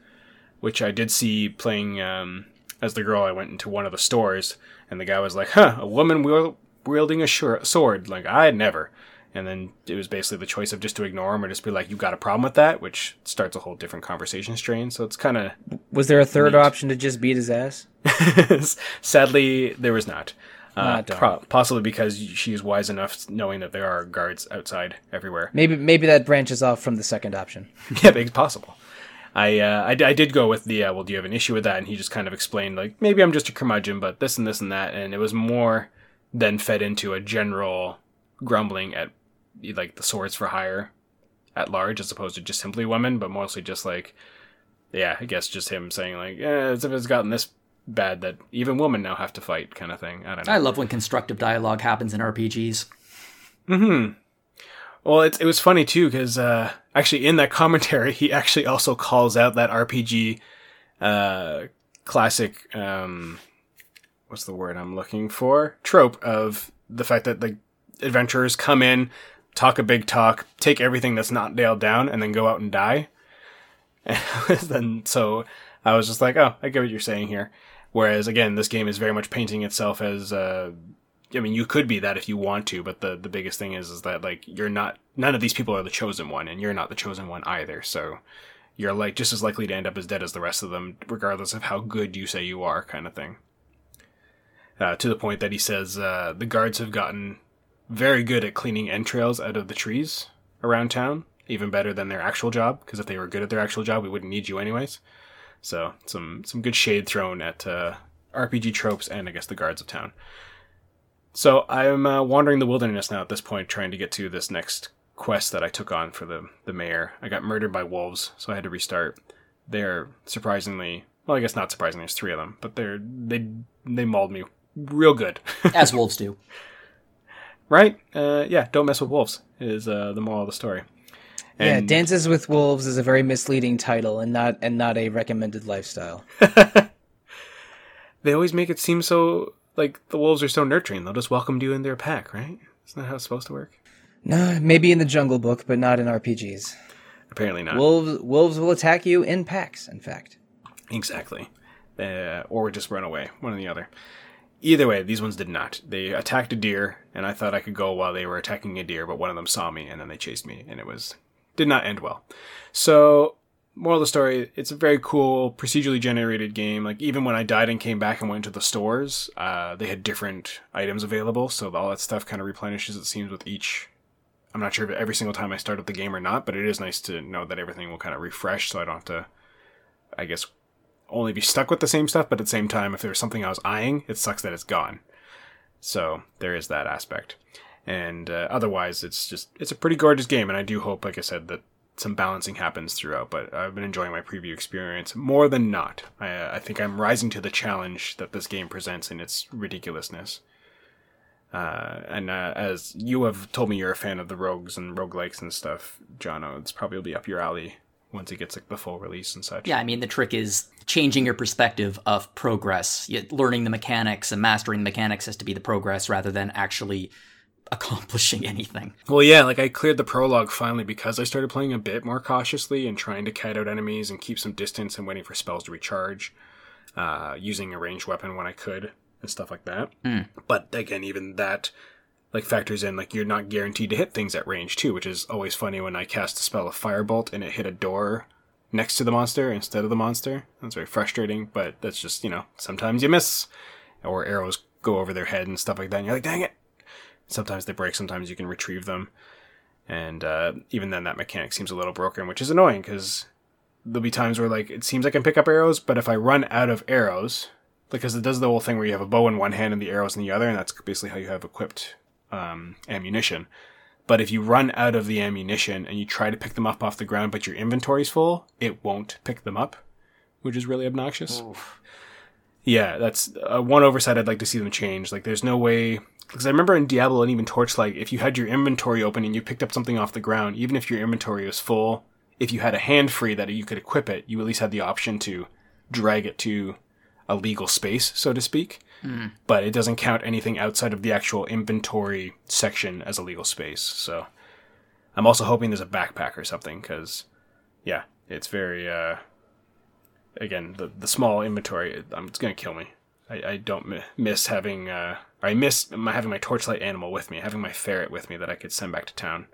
which I did see playing um, as the girl. I went into one of the stores and the guy was like, huh, a woman wielding a sword. Like, I never. And then it was basically the choice of just to ignore him or just be like, you got a problem with that, which starts a whole different conversation strain. So it's kind of... Was there a third neat. option to just beat his ass? Sadly, there was not. Uh, pro- possibly because she's wise enough knowing that there are guards outside everywhere. Maybe maybe that branches off from the second option. Yeah, it's possible. I, uh, I, I did go with the, uh, well, do you have an issue with that? And he just kind of explained, like, maybe I'm just a curmudgeon, but this and this and that. And it was more than fed into a general grumbling at like the swords for hire at large as opposed to just simply women, but mostly just like, yeah, I guess just him saying like, yeah, as if it's gotten this bad that even women now have to fight kind of thing. I don't know. I love when constructive dialogue happens in R P Gs. Mm-hmm. Well, it, it was funny too, because uh, actually in that commentary, he actually also calls out that R P G uh, classic, um, what's the word I'm looking for? Trope of the fact that like adventurers come in, talk a big talk, take everything that's not nailed down, and then go out and die. And then, so I was just like, oh, I get what you're saying here. Whereas, again, this game is very much painting itself as, uh, I mean, you could be that if you want to, but the, the biggest thing is, is that, like, you're not, none of these people are the chosen one, and you're not the chosen one either. So you're, like, just as likely to end up as dead as the rest of them, regardless of how good you say you are, kind of thing. Uh, to the point that he says, uh, the guards have gotten very good at cleaning entrails out of the trees around town, even better than their actual job, because if they were good at their actual job, we wouldn't need you anyways. So some some good shade thrown at uh, R P G tropes and I guess the guards of town. So I'm uh, wandering the wilderness now at this point, trying to get to this next quest that I took on for the, the mayor. I got murdered by wolves, so I had to restart. They're surprisingly, well, I guess not surprisingly, there's three of them, but they're they they mauled me real good. As wolves do. Right? Uh, yeah, don't mess with wolves is uh, the moral of the story. And yeah, Dances with Wolves is a very misleading title and not and not a recommended lifestyle. They always make it seem so, like, the wolves are so nurturing. They'll just welcome you in their pack, right? Isn't that how it's supposed to work? No, maybe in the Jungle Book, but not in R P Gs. Apparently not. Wolves wolves will attack you in packs, in fact. Exactly. Uh, or just run away, one or the other. Either way, these ones did not. They attacked a deer, and I thought I could go while they were attacking a deer, but one of them saw me, and then they chased me, and it was did not end well. So, moral of the story, it's a very cool, procedurally generated game. Like, even when I died and came back and went to the stores, uh, they had different items available, so all that stuff kind of replenishes, it seems, with each... I'm not sure if every single time I start up the game or not, but it is nice to know that everything will kind of refresh, so I don't have to, I guess... only be stuck with the same stuff, but at the same time, if there was something I was eyeing, it sucks that it's gone. So there is that aspect. And uh, otherwise, it's just, it's a pretty gorgeous game, and I do hope, like I said, that some balancing happens throughout, but I've been enjoying my preview experience more than not. I, uh, I think I'm rising to the challenge that this game presents in its ridiculousness. Uh, and uh, as you have told me, you're a fan of the rogues and roguelikes and stuff, Jono. It's probably up your alley once it gets like the full release and such. Yeah, I mean, the trick is changing your perspective of progress. Learning the mechanics and mastering the mechanics has to be the progress rather than actually accomplishing anything. Well, yeah, like I cleared the prologue finally because I started playing a bit more cautiously and trying to kite out enemies and keep some distance and waiting for spells to recharge, uh, using a ranged weapon when I could and stuff like that. Mm. But again, even that like factors in, like, you're not guaranteed to hit things at range too, which is always funny when I cast a spell of Firebolt and it hit a door next to the monster instead of the monster. That's very frustrating, but that's just, you know, sometimes you miss, or arrows go over their head and stuff like that, and you're like, dang it. Sometimes they break, sometimes you can retrieve them. And uh, even then, that mechanic seems a little broken, which is annoying, because there'll be times where, like, it seems I can pick up arrows, but if I run out of arrows, because it does the whole thing where you have a bow in one hand and the arrows in the other, and that's basically how you have equipped um, ammunition. But if you run out of the ammunition and you try to pick them up off the ground, but your inventory's full, it won't pick them up, which is really obnoxious. Oof. Yeah, that's uh, one oversight I'd like to see them change. Like, there's no way... Because I remember in Diablo and even Torchlight, if you had your inventory open and you picked up something off the ground, even if your inventory was full, if you had a hand free that you could equip it, you at least had the option to drag it to a legal space, so to speak. Mm. But it doesn't count anything outside of the actual inventory section as a legal space. So I'm also hoping there's a backpack or something, because, yeah, it's very, uh, again, the, the small inventory, it, it's going to kill me. I, I don't m- miss having... Uh, I missed my, having my Torchlight animal with me, having my ferret with me that I could send back to town.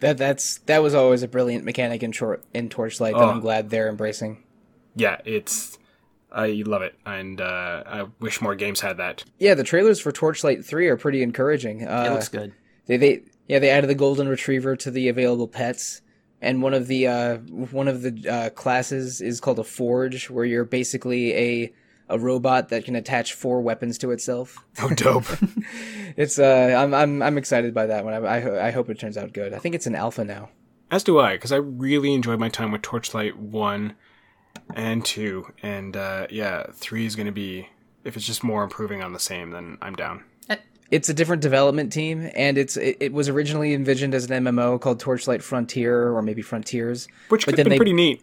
That that's that was always a brilliant mechanic in, short, in Torchlight oh. that I'm glad they're embracing. Yeah, it's I love it, and uh, I wish more games had that. Yeah, the trailers for Torchlight three are pretty encouraging. Uh, it looks good. They they yeah they added the golden retriever to the available pets, and one of the uh, one of the uh, classes is called a forge, where you're basically a A robot that can attach four weapons to itself. Oh, dope! It's uh, I'm I'm I'm excited by that one. I, I I hope it turns out good. I think it's an alpha now. As do I, because I really enjoyed my time with Torchlight one and two, and uh, yeah, three is going to be, if it's just more improving on the same, then I'm down. It's a different development team, and it's it, it was originally envisioned as an M M O called Torchlight Frontier or maybe Frontiers, which could have been they... pretty neat.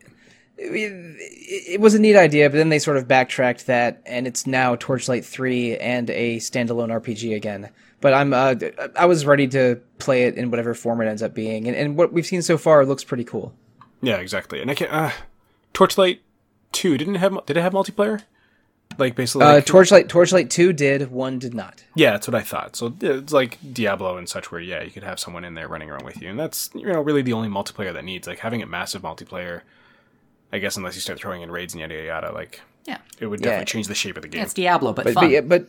It was a neat idea, but then they sort of backtracked that, and it's now Torchlight three and a standalone R P G again. But I'm uh, I was ready to play it in whatever form it ends up being, and, and what we've seen so far looks pretty cool. Yeah, exactly. And I can't uh, Torchlight two didn't have did it have multiplayer? Like basically, like, uh, Torchlight Torchlight two did, one did not. Yeah, that's what I thought. So it's like Diablo and such, where yeah, you could have someone in there running around with you, and that's you know really the only multiplayer that needs like having a massive multiplayer. I guess unless you start throwing in raids and yada, yada, yada, like, yeah. It would definitely yeah. change the shape of the game. Yeah, it's Diablo, but, but fun. But yeah, but,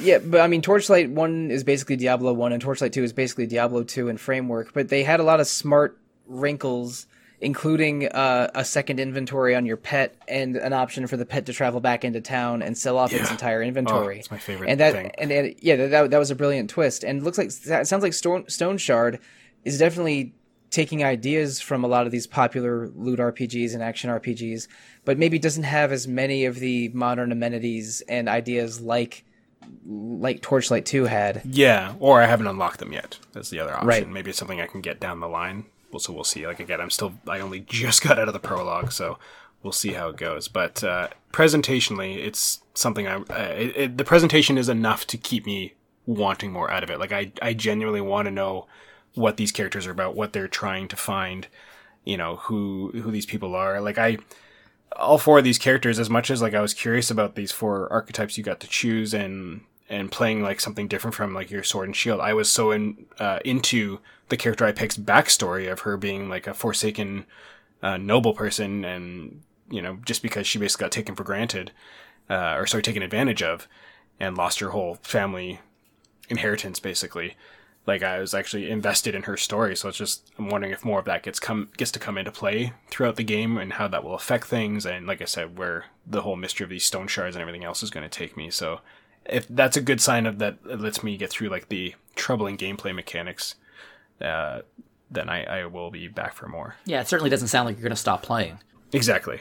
yeah, but, I mean, Torchlight one is basically Diablo one, and Torchlight two is basically Diablo two in framework, but they had a lot of smart wrinkles, including uh, a second inventory on your pet, and an option for the pet to travel back into town and sell off yeah. its entire inventory. Oh, it's my favorite and that, thing. And, and yeah, that, that was a brilliant twist, and it looks like, it sounds like Stone, Stoneshard is definitely... taking ideas from a lot of these popular loot R P Gs and action R P Gs, but maybe doesn't have as many of the modern amenities and ideas like like Torchlight two had. Yeah, or I haven't unlocked them yet. That's the other option. Right. Maybe it's something I can get down the line. Well, so we'll see. Like, again, I'm still, I only just got out of the prologue, so we'll see how it goes. But uh, presentationally, it's something I, uh, it, it, the presentation is enough to keep me wanting more out of it. Like, I, I genuinely want to know what these characters are about, what they're trying to find, you know, who who these people are. Like, I, all four of these characters, as much as, like, I was curious about these four archetypes you got to choose and and playing, like, something different from, like, your Sword and Shield, I was so in uh, into the character I picked's backstory of her being, like, a forsaken uh, noble person and, you know, just because she basically got taken for granted, uh, or, sorry, taken advantage of and lost her whole family inheritance, basically. Like, I was actually invested in her story, so it's just, I'm wondering if more of that gets come gets to come into play throughout the game and how that will affect things, and like I said, where the whole mystery of these stone shards and everything else is going to take me. So if that's a good sign of that, it lets me get through like the troubling gameplay mechanics, uh, then I, I will be back for more. Yeah, it certainly doesn't sound like you're going to stop playing. Exactly.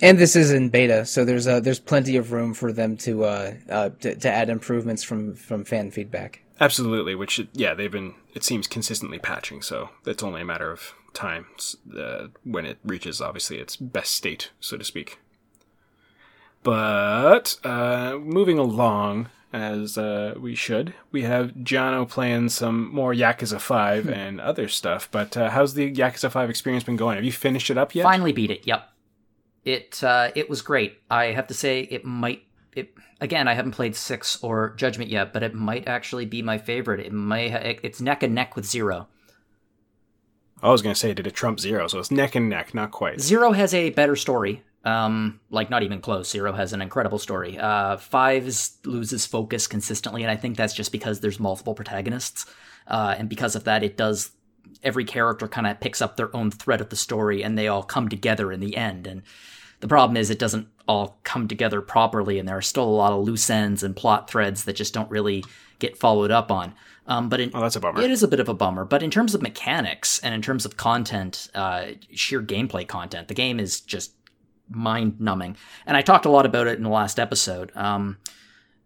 And this is in beta, so there's uh, there's plenty of room for them to, uh, uh, to, to add improvements from, from fan feedback. Absolutely, which, yeah, they've been, it seems, consistently patching, so it's only a matter of time uh, when it reaches, obviously, its best state, so to speak. But, uh, moving along, as uh, we should, we have Jono playing some more Yakuza five and other stuff, but uh, how's the Yakuza five experience been going? Have you finished it up yet? Finally beat it, yep. It, uh, it was great. I have to say, it might It, again, I haven't played six or Judgment yet, but it might actually be my favorite. It may ha- it's neck and neck with Zero. I was going to say, did it trump Zero? So it's neck and neck, not quite. Zero has a better story. Um, like, not even close. Zero has an incredible story. Uh, Five loses focus consistently, and I think that's just because there's multiple protagonists. Uh, and because of that, it does... Every character kind of picks up their own thread of the story, and they all come together in the end, and... The problem is it doesn't all come together properly, and there are still a lot of loose ends and plot threads that just don't really get followed up on. Um, but in, oh, that's a bummer. It is a bit of a bummer. But in terms of mechanics and in terms of content, uh, sheer gameplay content, the game is just mind-numbing. And I talked a lot about it in the last episode. Um,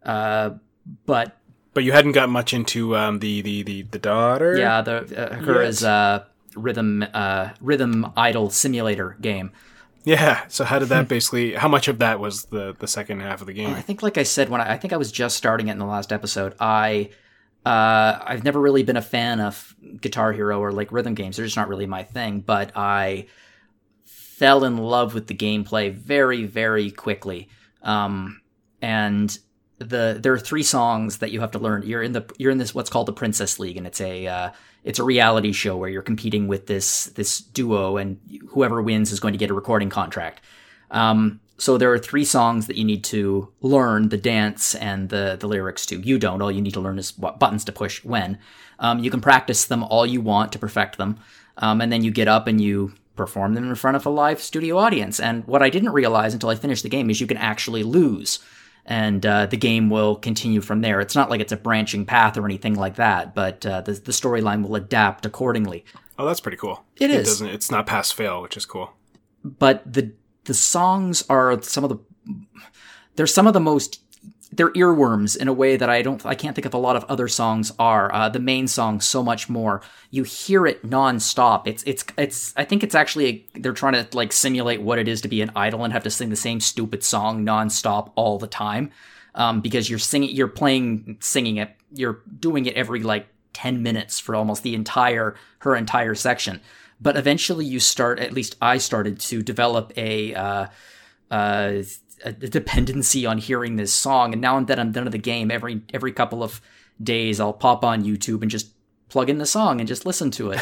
uh, but but you hadn't got much into um, the, the, the, the daughter? Yeah, the, uh, her is a rhythm, uh, rhythm idol simulator game. Yeah, so how did that basically... How much of that was the, the second half of the game? I think, like I said, when I, I think I was just starting it in the last episode, I, uh, I've never really been a fan of Guitar Hero or, like, rhythm games. They're just not really my thing, but I fell in love with the gameplay very, very quickly. Um, and the there are three songs that you have to learn. You're in the you're in this what's called the Princess League, and it's a... Uh, It's a reality show where you're competing with this this duo, and whoever wins is going to get a recording contract. Um, so there are three songs that you need to learn the dance and the, the lyrics to. You don't. All you need to learn is what buttons to push when. Um, you can practice them all you want to perfect them, um, and then you get up and you perform them in front of a live studio audience. And what I didn't realize until I finished the game is you can actually lose, and uh, the game will continue from there. It's not like it's a branching path or anything like that, but uh, the, the storyline will adapt accordingly. Oh, that's pretty cool. It, it is. Doesn't, it's not pass-fail, which is cool. But the the songs are some of the... They're some of the most... They're earworms in a way that I don't... I can't think of a lot of other songs are. Uh, the main song, So Much More, you hear it nonstop. It's... it's it's. I think it's actually... A, they're trying to, like, simulate what it is to be an idol and have to sing the same stupid song nonstop all the time. Um, because you're singing... You're playing... Singing it. You're doing it every, like, ten minutes for almost the entire... Her entire section. But eventually you start... At least I started to develop a... Uh, uh, a dependency on hearing this song, and now that I'm done with the game, every every couple of days I'll pop on YouTube and just plug in the song and just listen to it.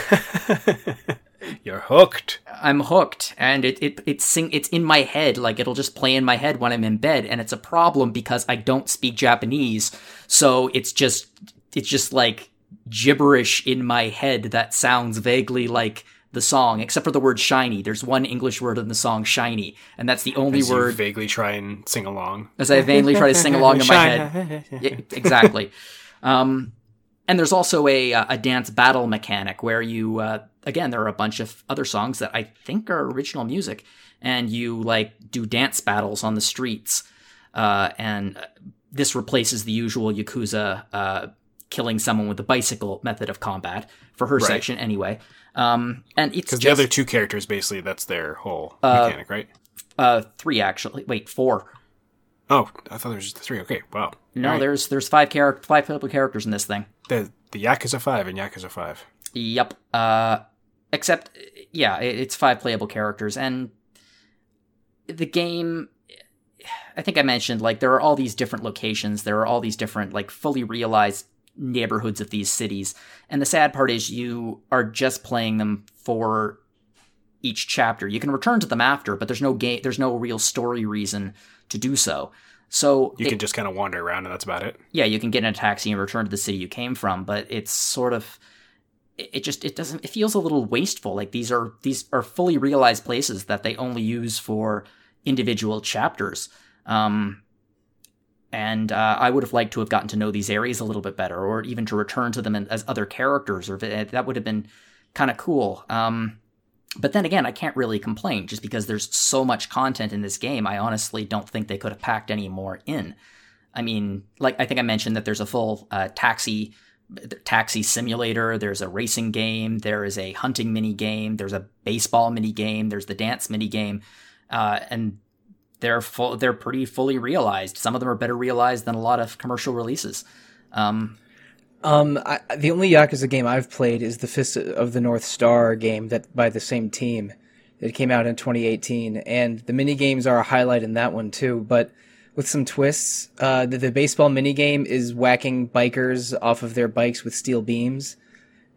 You're hooked. I'm hooked, and it it it's sing it's in my head, like it'll just play in my head when I'm in bed, and it's a problem because I don't speak Japanese, so it's just it's just like gibberish in my head that sounds vaguely like the song, except for the word shiny. There's one English word in the song, shiny, and that's the only as word. As you vaguely try and sing along. As I vaguely try to sing along in my head. Yeah, exactly. Um, and there's also a a dance battle mechanic where you, uh, again, there are a bunch of other songs that I think are original music, and you like do dance battles on the streets. Uh, and this replaces the usual Yakuza uh, killing someone with a bicycle method of combat, for her right. section anyway. Um, and it's because the other two characters, basically, that's their whole uh, mechanic, right? Uh, three actually. Wait, four. Oh, I thought there was just three. Okay, wow. No, right. there's there's five character, five playable characters in this thing. The the Yakuza five and Yakuza five. Yep. Uh, except yeah, it, it's five playable characters, and the game. I think I mentioned like there are all these different locations. There are all these different like fully realized neighborhoods of these cities, and the sad part is you are just playing them for each chapter. You can return to them after, but there's no game, there's no real story reason to do so. So you it, can just kind of wander around, and that's about it. Yeah, you can get in a taxi and return to the city you came from, but it's sort of it, it just it doesn't it feels a little wasteful. Like these are these are fully realized places that they only use for individual chapters. Um, And uh, I would have liked to have gotten to know these areas a little bit better, or even to return to them as other characters, or that would have been kind of cool. Um, but then again, I can't really complain, just because there's so much content in this game. I honestly don't think they could have packed any more in. I mean, like I think I mentioned that there's a full uh, taxi taxi simulator, there's a racing game, there is a hunting mini game, there's a baseball mini game, there's the dance mini game, uh, and they're full, they're pretty fully realized. Some of them are better realized than a lot of commercial releases. Um, um, I, the only Yakuza game I've played is the Fist of the North Star game that by the same team that came out in twenty eighteen, and the mini games are a highlight in that one too, but with some twists. Uh, the, the baseball minigame is whacking bikers off of their bikes with steel beams.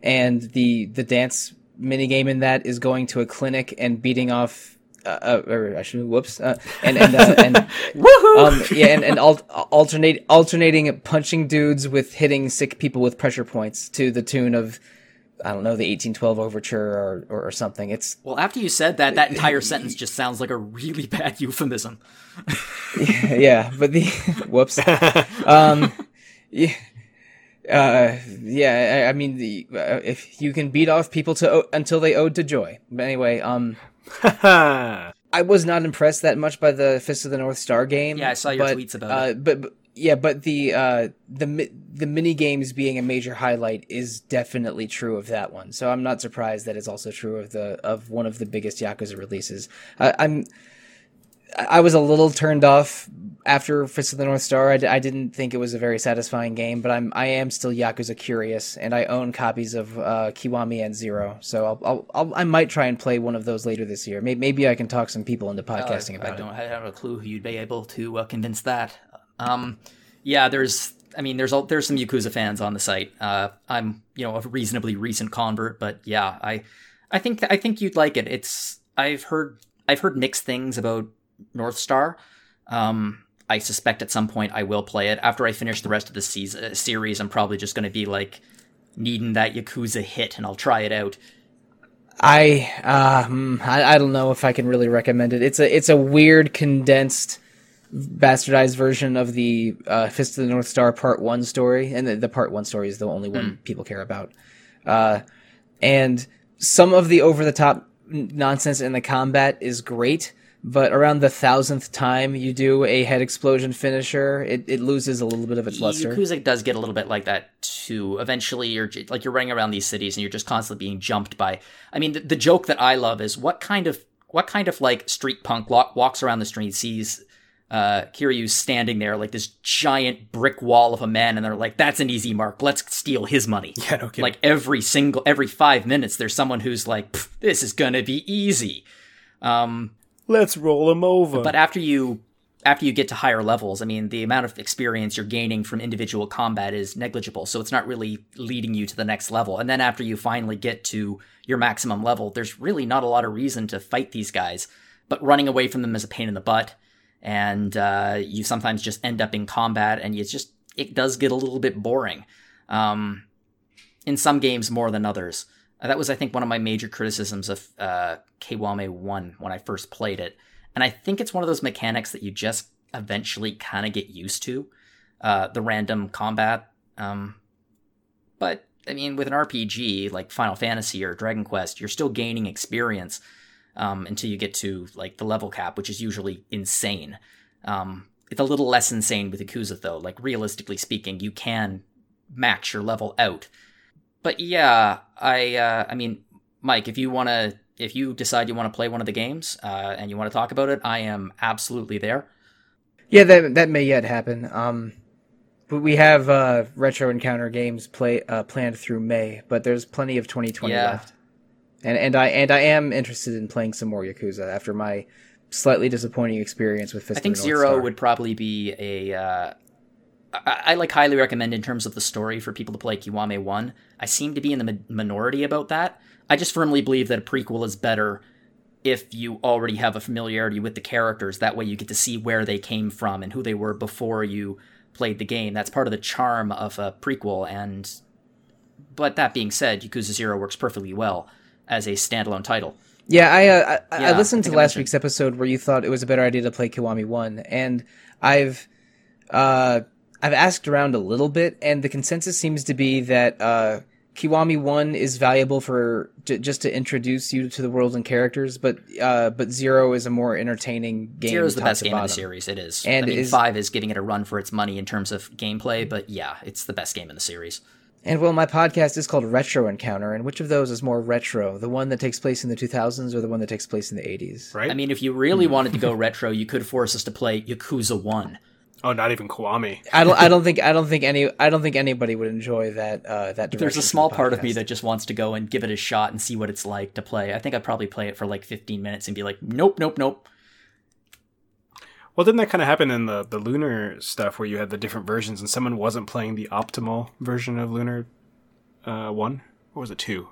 And the the dance minigame in that is going to a clinic and beating off... Uh, uh, I should, whoops. Uh, and and, uh, and Woohoo! Um, yeah, and, and al- alternate, alternating punching dudes with hitting sick people with pressure points to the tune of... I don't know, the eighteen twelve Overture or, or, or something. It's Well, after you said that, that entire sentence just sounds like a really bad euphemism. yeah, yeah, but the... whoops. Um, yeah, uh, yeah, I, I mean, the, uh, if you can beat off people to o- until they ode to joy. But anyway, um, I was not impressed that much by the Fist of the North Star game. Yeah, I saw your but, tweets about uh, it. But... but Yeah, but the uh, the mi- the mini games being a major highlight is definitely true of that one. So I'm not surprised that it's also true of the of one of the biggest Yakuza releases. I, I'm I was a little turned off after Fist of the North Star. I, d- I didn't think it was a very satisfying game, but I'm I am still Yakuza curious, and I own copies of uh, Kiwami and Zero. So I'll, I'll, I'll I might try and play one of those later this year. Maybe, maybe I can talk some people into podcasting uh, about I don't, it. I don't have a clue who you'd be able to uh, convince that. Um, yeah, there's, I mean, there's, there's some Yakuza fans on the site. Uh, I'm, you know, a reasonably recent convert, but yeah, I, I think, th- I think you'd like it. It's, I've heard, I've heard mixed things about North Star. Um, I suspect at some point I will play it after I finish the rest of the season, series. I'm probably just going to be like needing that Yakuza hit and I'll try it out. I, um, uh, I, I don't know if I can really recommend it. It's a, it's a weird condensed bastardized version of the uh, Fist of the North Star Part One story, and the, the Part One story is the only one mm. people care about. Uh, and some of the over-the-top nonsense in the combat is great, but around the thousandth time you do a head explosion finisher, it, it loses a little bit of its luster. Yakuza does get a little bit like that too. Eventually, you're like you're running around these cities and you're just constantly being jumped by. I mean, the, the joke that I love is what kind of what kind of like street punk walks around the street, sees Uh, Kiryu's standing there like this giant brick wall of a man, and they're like, that's an easy mark, let's steal his money. Yeah, no kidding. Like every single, every five minutes, there's someone who's like, this is gonna be easy. Um, let's roll him over. But after you, after you get to higher levels, I mean, the amount of experience you're gaining from individual combat is negligible, so it's not really leading you to the next level. And then after you finally get to your maximum level, there's really not a lot of reason to fight these guys, but running away from them is a pain in the butt. And uh, you sometimes just end up in combat, and it's just it does get a little bit boring, um, in some games more than others. Uh, that was, I think, one of my major criticisms of uh, Kiwami one when I first played it, and I think it's one of those mechanics that you just eventually kind of get used to, uh, the random combat. Um, but I mean, with an R P G like Final Fantasy or Dragon Quest, you're still gaining experience. Um, until you get to like the level cap, which is usually insane. Um, it's a little less insane with Yakuza, though. Like realistically speaking, you can max your level out. But yeah, I uh, I mean, Mike, if you wanna, if you decide you want to play one of the games uh, and you want to talk about it, I am absolutely there. Yeah, that that may yet happen. Um, but we have uh, Retro Encounter games play uh, planned through May, but there's plenty of twenty twenty yeah. left. And and I and I am interested in playing some more Yakuza after my slightly disappointing experience with Fist of the North Star. I think Zero would probably be a... Uh, I, I like highly recommend in terms of the story for people to play Kiwami one. I seem to be in the mi- minority about that. I just firmly believe that a prequel is better if you already have a familiarity with the characters. That way you get to see where they came from and who they were before you played the game. That's part of the charm of a prequel. And but that being said, Yakuza Zero works perfectly well as a standalone title. Yeah, I uh, I, yeah, I listened I to last week's episode where you thought it was a better idea to play Kiwami one, and I've uh, I've asked around a little bit, and the consensus seems to be that uh, Kiwami one is valuable for j- just to introduce you to the world and characters, but uh, but Zero is a more entertaining game. Zero is the best game in the series. It is, and I mean, is, five is giving it a run for its money in terms of gameplay, but yeah, it's the best game in the series. And well, my podcast is called Retro Encounter, and which of those is more retro? The one that takes place in the two thousands or the one that takes place in the eighties? Right. I mean, if you really wanted to go retro, you could force us to play Yakuza one. Oh, not even Kiwami. I don't. I don't think. I don't think any. I don't think anybody would enjoy that. Uh, that there's a small the part of me that just wants to go and give it a shot and see what it's like to play. I think I'd probably play it for like fifteen minutes and be like, nope, nope, nope. Well, didn't that kind of happen in the, the Lunar stuff where you had the different versions and someone wasn't playing the optimal version of Lunar uh, one? Or was it two?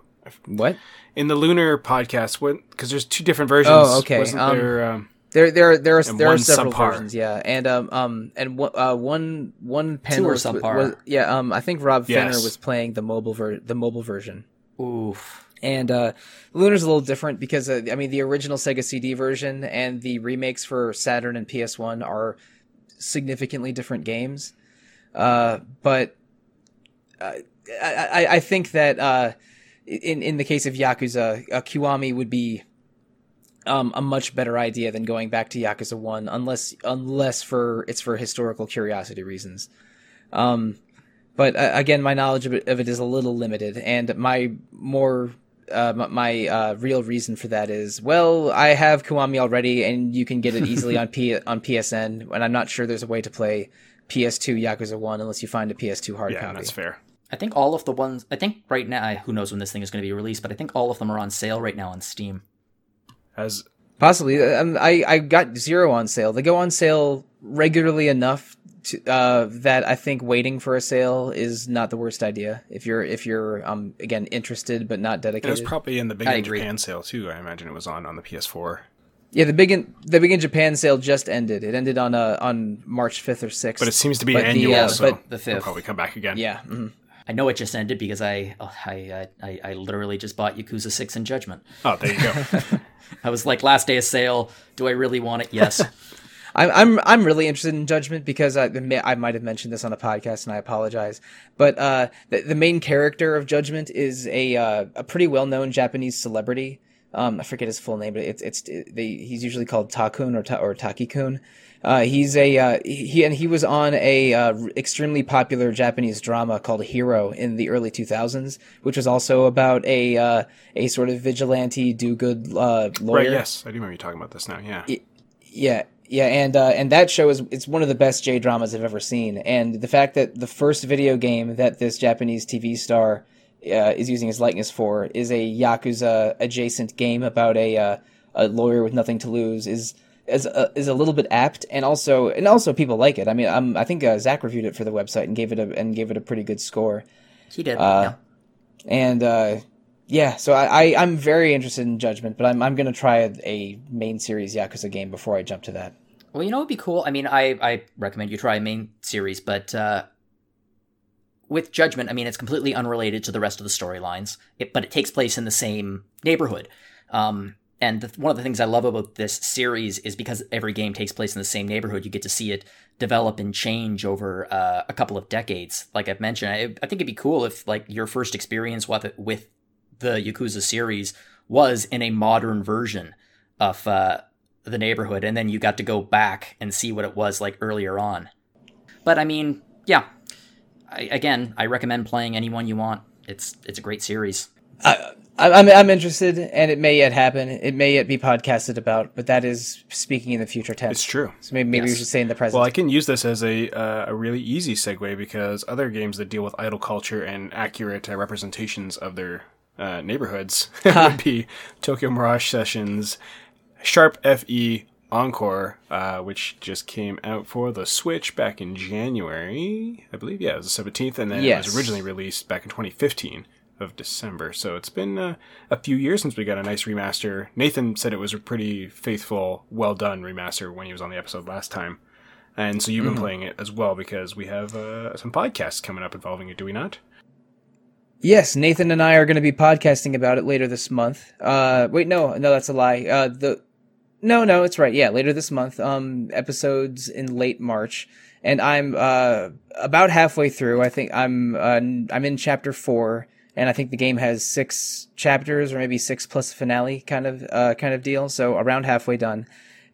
What? In the Lunar podcast, because there's two different versions. Oh, okay. Wasn't um, there, um, there, there, there are, there are several subpar. versions, yeah. And um, um, and uh, one one pen was, was yeah. Um, I think Rob yes. Fenner was playing the mobile ver- the mobile version. Oof. And uh, Lunar's a little different because, uh, I mean, the original Sega C D version and the remakes for Saturn and P S one are significantly different games. Uh, but uh, I, I think that uh, in, in the case of Yakuza, uh, Kiwami would be um, a much better idea than going back to Yakuza one, unless unless for it's for historical curiosity reasons. Um, but uh, again, my knowledge of it, of it is a little limited, and my more... Uh, my uh, real reason for that is, well, I have Kiwami already, and you can get it easily on P- on P S N, and I'm not sure there's a way to play P S two Yakuza one unless you find a P S two hard yeah, copy. Yeah, that's fair. I think all of the ones... I think right now... Who knows when this thing is going to be released, but I think all of them are on sale right now on Steam. As Possibly. Um, I, I got zero on sale. They go on sale regularly enough to, uh, that I think waiting for a sale is not the worst idea if you're if you're um again interested but not dedicated. It was probably in the Big I in agree. Japan sale too. I imagine it was on, on the P S four. Yeah, the big in, the Big in Japan sale just ended. It ended on uh, on March fifth or sixth. But it seems to be but annual, the, uh, so but the fifth. It'll probably come back again. Yeah, mm-hmm. I know it just ended because I I, I I literally just bought Yakuza six in Judgment. Oh, there you go. I was like, last day of sale. Do I really want it? Yes. I'm I'm really interested in Judgment because I I might have mentioned this on a podcast and I apologize, but uh, the, the main character of Judgment is a uh, a pretty well known Japanese celebrity. Um, I forget his full name, but it's it's it, they, he's usually called Takun or ta, or Taki-kun. Uh, he's a uh, he and he was on a uh, extremely popular Japanese drama called Hero in the early two thousands, which was also about a uh, a sort of vigilante do good uh, lawyer. Right. Yes, I do remember you talking about this now. Yeah. It, yeah. Yeah, and uh, and that show is it's one of the best J dramas I've ever seen. And the fact that the first video game that this Japanese T V star uh, is using his likeness for is a Yakuza adjacent game about a uh, a lawyer with nothing to lose is is a, is a little bit apt. And also and also people like it. I mean, I'm, I think uh, Zach reviewed it for the website and gave it a and gave it a pretty good score. He did. Uh, yeah. And. Uh, Yeah, so I, I, I'm very interested in Judgment, but I'm I'm going to try a, a main series Yakuza game before I jump to that. Well, you know what would be cool? I mean, I, I recommend you try a main series, but uh, with Judgment, I mean, it's completely unrelated to the rest of the storylines, but it takes place in the same neighborhood. Um, and the, one of the things I love about this series is because every game takes place in the same neighborhood, you get to see it develop and change over uh, a couple of decades. Like I've mentioned, I, I think it'd be cool if like your first experience with it, with the Yakuza series was in a modern version of uh, the neighborhood, and then you got to go back and see what it was like earlier on. But I mean, yeah. I, again, I recommend playing anyone you want. It's it's a great series. I, I'm I'm interested, and it may yet happen. It may yet be podcasted about, but that is speaking in the future tense. It's true. So maybe, maybe yes. we should say in the present. Well, I can use this as a uh, a really easy segue because other games that deal with idol culture and accurate uh, representations of their Uh, neighborhoods would be Tokyo Mirage Sessions, Sharp F E Encore, uh, which just came out for the Switch back in January, I believe. Yeah, it was the seventeenth, and then yes. it was originally released back in twenty fifteen of December. So it's been uh, a few years since we got a nice remaster. Nathan said it was a pretty faithful, well-done remaster when he was on the episode last time. And so you've been mm-hmm. playing it as well because we have uh, some podcasts coming up involving it, do we not? Yes, Nathan and I are going to be podcasting about it later this month. Uh, wait, no, no, that's a lie. Uh, the, no, no, it's right. Yeah, later this month. Um, episodes in late March, and I'm uh about halfway through. I think I'm uh, I'm in chapter four, and I think the game has six chapters, or maybe six plus a finale kind of uh kind of deal. So around halfway done,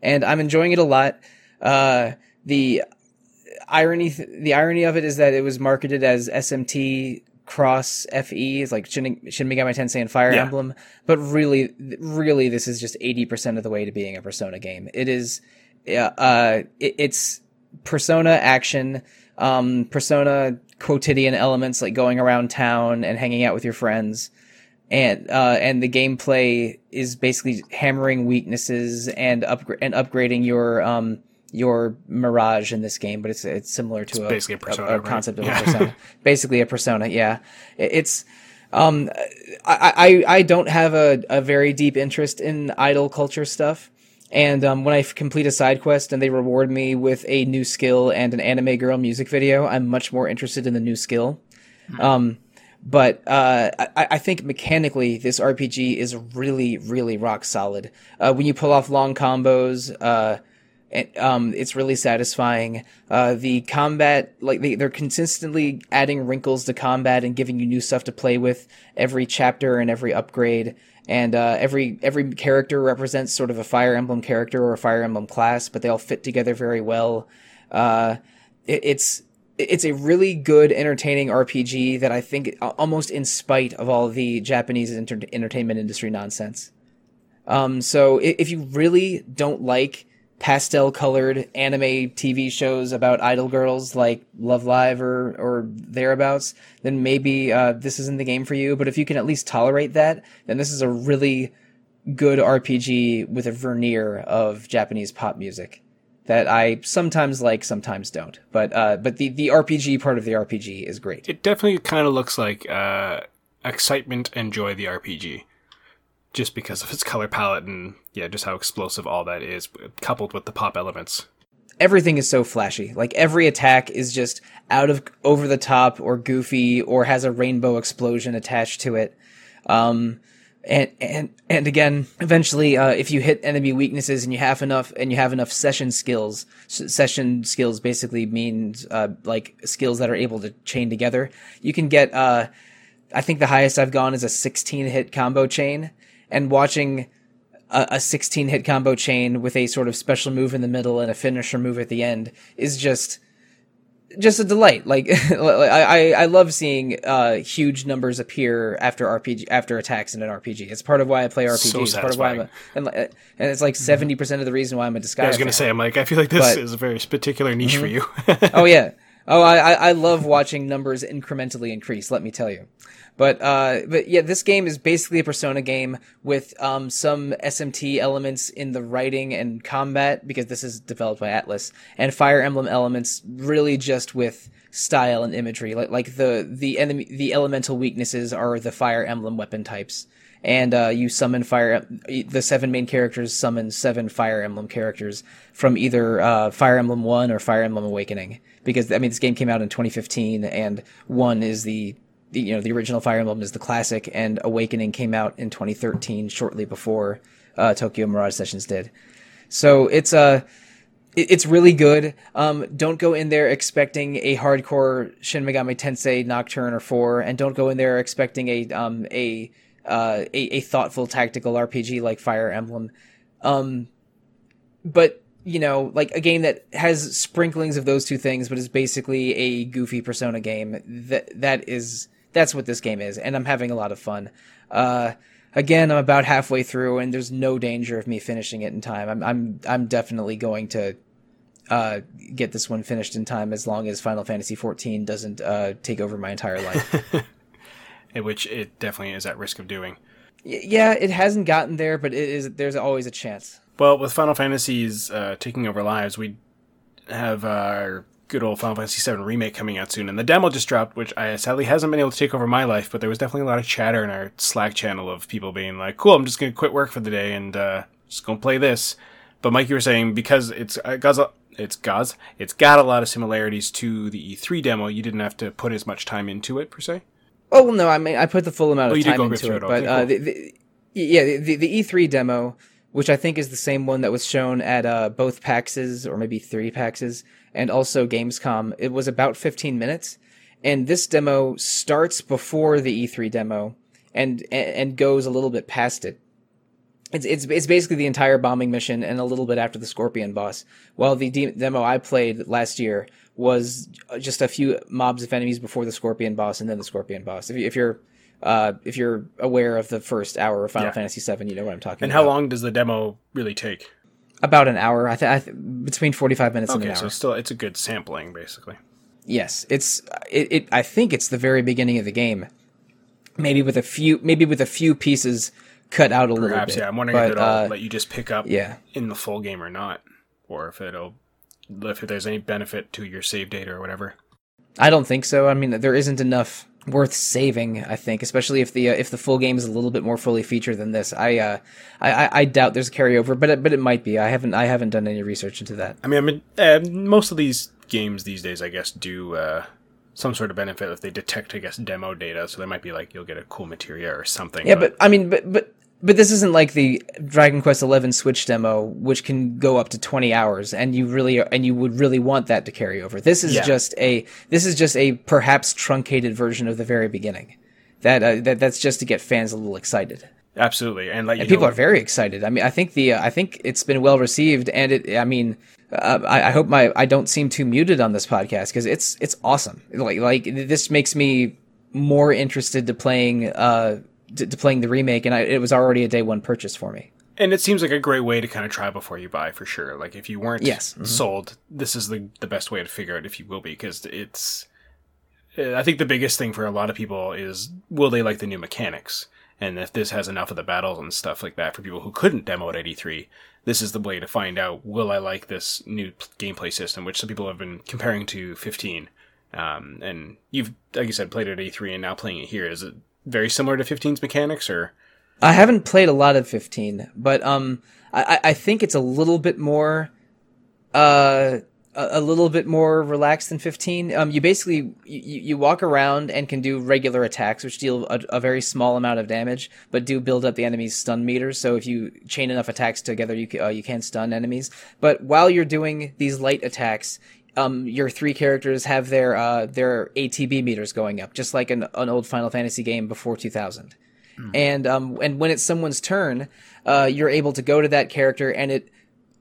and I'm enjoying it a lot. Uh, the irony, th- the irony of it is that it was marketed as S M T cross F Es, like Shin, Shin Megami Tensei and Fire yeah. Emblem. But really, really, this is just eighty percent of the way to being a Persona game. It is, uh, it, it's Persona action, um, Persona quotidian elements like going around town and hanging out with your friends. And, uh, and the gameplay is basically hammering weaknesses and upgra- and upgrading your, um, your Mirage in this game, but it's it's similar to it's a, basically a, persona, a, a concept right? of yeah. a persona. Basically a persona, yeah. It's um I I, I don't have a, a very deep interest in idol culture stuff. And um, when I complete a side quest and they reward me with a new skill and an anime girl music video, I'm much more interested in the new skill. Mm-hmm. Um But uh I, I think mechanically this R P G is really, really rock solid. Uh when you pull off long combos, uh And, um, it's really satisfying. Uh, the combat, like they, they're consistently adding wrinkles to combat and giving you new stuff to play with every chapter and every upgrade. And, uh, every, every character represents sort of a Fire Emblem character or a Fire Emblem class, but they all fit together very well. Uh, it, it's, it's a really good, entertaining R P G that I think almost in spite of all the Japanese inter- entertainment industry nonsense. Um, so if, if you really don't like pastel-colored anime T V shows about idol girls like Love Live or, or thereabouts, then maybe uh, this isn't the game for you. But if you can at least tolerate that, then this is a really good R P G with a veneer of Japanese pop music that I sometimes like, sometimes don't. But uh, but the, the R P G part of the R P G is great. It definitely kind of looks like uh, Excitement and Joy the R P G. Just because of its color palette and, yeah, just how explosive all that is, coupled with the pop elements. Everything is so flashy. Like, every attack is just out of, over the top, or goofy, or has a rainbow explosion attached to it. Um, and, and, and again, eventually, uh, if you hit enemy weaknesses and you have enough, and you have enough session skills, session skills basically means, uh, like, skills that are able to chain together, you can get, uh, I think the highest I've gone is a sixteen hit combo chain. And watching a sixteen hit combo chain with a sort of special move in the middle and a finisher move at the end is just just a delight. Like I, I love seeing uh, huge numbers appear after R P G after attacks in an R P G. It's part of why I play R P Gs. So it's part of why I'm a, and, and it's like seventy percent of the reason why I'm a Disgaea. Yeah, I was gonna fan. say I'm like I feel like this but, is a very particular niche mm-hmm. for you. oh yeah. Oh, I, I love watching numbers incrementally increase, let me tell you. But, uh, but yeah, this game is basically a Persona game with, um, some S M T elements in the writing and combat, because this is developed by Atlus, and Fire Emblem elements really just with style and imagery. Like, like the, the enemy, the elemental weaknesses are the Fire Emblem weapon types. And, uh, you summon fire, the seven main characters summon seven Fire Emblem characters from either, uh, Fire Emblem one or Fire Emblem Awakening. Because, I mean, this game came out in twenty fifteen, and one is the, the, you know, the original Fire Emblem is the classic, and Awakening came out in twenty thirteen, shortly before, uh, Tokyo Mirage Sessions did. So it's, uh, it's really good. Um, don't go in there expecting a hardcore Shin Megami Tensei Nocturne or four, and don't go in there expecting a, um, a, Uh, a, a thoughtful tactical R P G like Fire Emblem. Um, but, you know, like a game that has sprinklings of those two things, but is basically a goofy Persona game. That, that is, that's what this game is. And I'm having a lot of fun. Uh, again, I'm about halfway through and there's no danger of me finishing it in time. I'm, I'm, I'm definitely going to, uh, get this one finished in time as long as Final Fantasy fourteen doesn't, uh, take over my entire life. Which it definitely is at risk of doing. Yeah, it hasn't gotten there, but it is. There's always a chance. Well, with Final Fantasies uh, taking over lives, we have our good old Final Fantasy seven remake coming out soon, and the demo just dropped, which I sadly hasn't been able to take over my life, but there was definitely a lot of chatter in our Slack channel of people being like, cool, I'm just going to quit work for the day and uh, just going to play this. But Mike, you were saying, because it's uh, Gaza... It's Gaz, it's got a lot of similarities to the E three demo, you didn't have to put as much time into it, per se? Oh, well, no, I mean, I put the full amount of oh, time into it, it but, uh, the, the, yeah, the, the E three demo, which I think is the same one that was shown at, uh, both PAXes, or maybe three PAXes, and also Gamescom, it was about fifteen minutes, and this demo starts before the E three demo, and, and goes a little bit past it. It's it's it's basically the entire bombing mission and a little bit after the Scorpion boss. While the de- demo I played last year was just a few mobs of enemies before the Scorpion boss and then the Scorpion boss. If, you, if you're uh, if you're aware of the first hour of Final yeah. Fantasy seven, you know what I'm talking and about. And how long does the demo really take? About an hour. I, th- I th- between forty-five minutes okay, and an hour. Okay, so still it's a good sampling basically. Yes, it's it, it. I think it's the very beginning of the game. Maybe with a few maybe with a few pieces cut out a Perhaps, little bit. Perhaps, yeah. I'm wondering but, if it'll uh, let you just pick up yeah. in the full game or not, or if it'll if there's any benefit to your save data or whatever. I don't think so. I mean, there isn't enough worth saving. I think, especially if the uh, if the full game is a little bit more fully featured than this. I uh, I, I, I doubt there's a carryover, but it, but it might be. I haven't I haven't done any research into that. I mean, I mean, uh, most of these games these days, I guess, do. Uh... Some sort of benefit if they detect, I guess, demo data. So they might be like, you'll get a cool materia or something. Yeah, but, but I mean, but but but this isn't like the Dragon Quest eleven Switch demo, which can go up to twenty hours, and you really and you would really want that to carry over. This is yeah. just a this is just a perhaps truncated version of the very beginning. That uh, that that's just to get fans a little excited. Absolutely, and like and people know, are very excited. I mean, I think the uh, I think it's been well received, and it. I mean. Uh, I, I hope my I don't seem too muted on this podcast because it's it's awesome. Like like this makes me more interested to playing uh to, to playing the remake, and I, it was already a day one purchase for me. And it seems like a great way to kind of try before you buy for sure. Like if you weren't yes. mm-hmm. sold, this is the the best way to figure out if you will be, because it's. I think the biggest thing for a lot of people is will they like the new mechanics, and if this has enough of the battles and stuff like that for people who couldn't demo it at E three. This is the way to find out, will I like this new gameplay system, which some people have been comparing to fifteen. Um, and you've, like you said, played it at E three and now playing it here. Is it very similar to fifteen's mechanics? Or I haven't played a lot of fifteen, but um, I, I think it's a little bit more... Uh, a little bit more relaxed than fifteen. Um, you basically, you, you walk around and can do regular attacks, which deal a, a very small amount of damage, but do build up the enemy's stun meters. So if you chain enough attacks together, you can, uh, you can stun enemies. But while you're doing these light attacks, um, your three characters have their, uh, their A T B meters going up, just like an, an old Final Fantasy game before two thousand. Mm. And, um, and when it's someone's turn, uh, you're able to go to that character and it,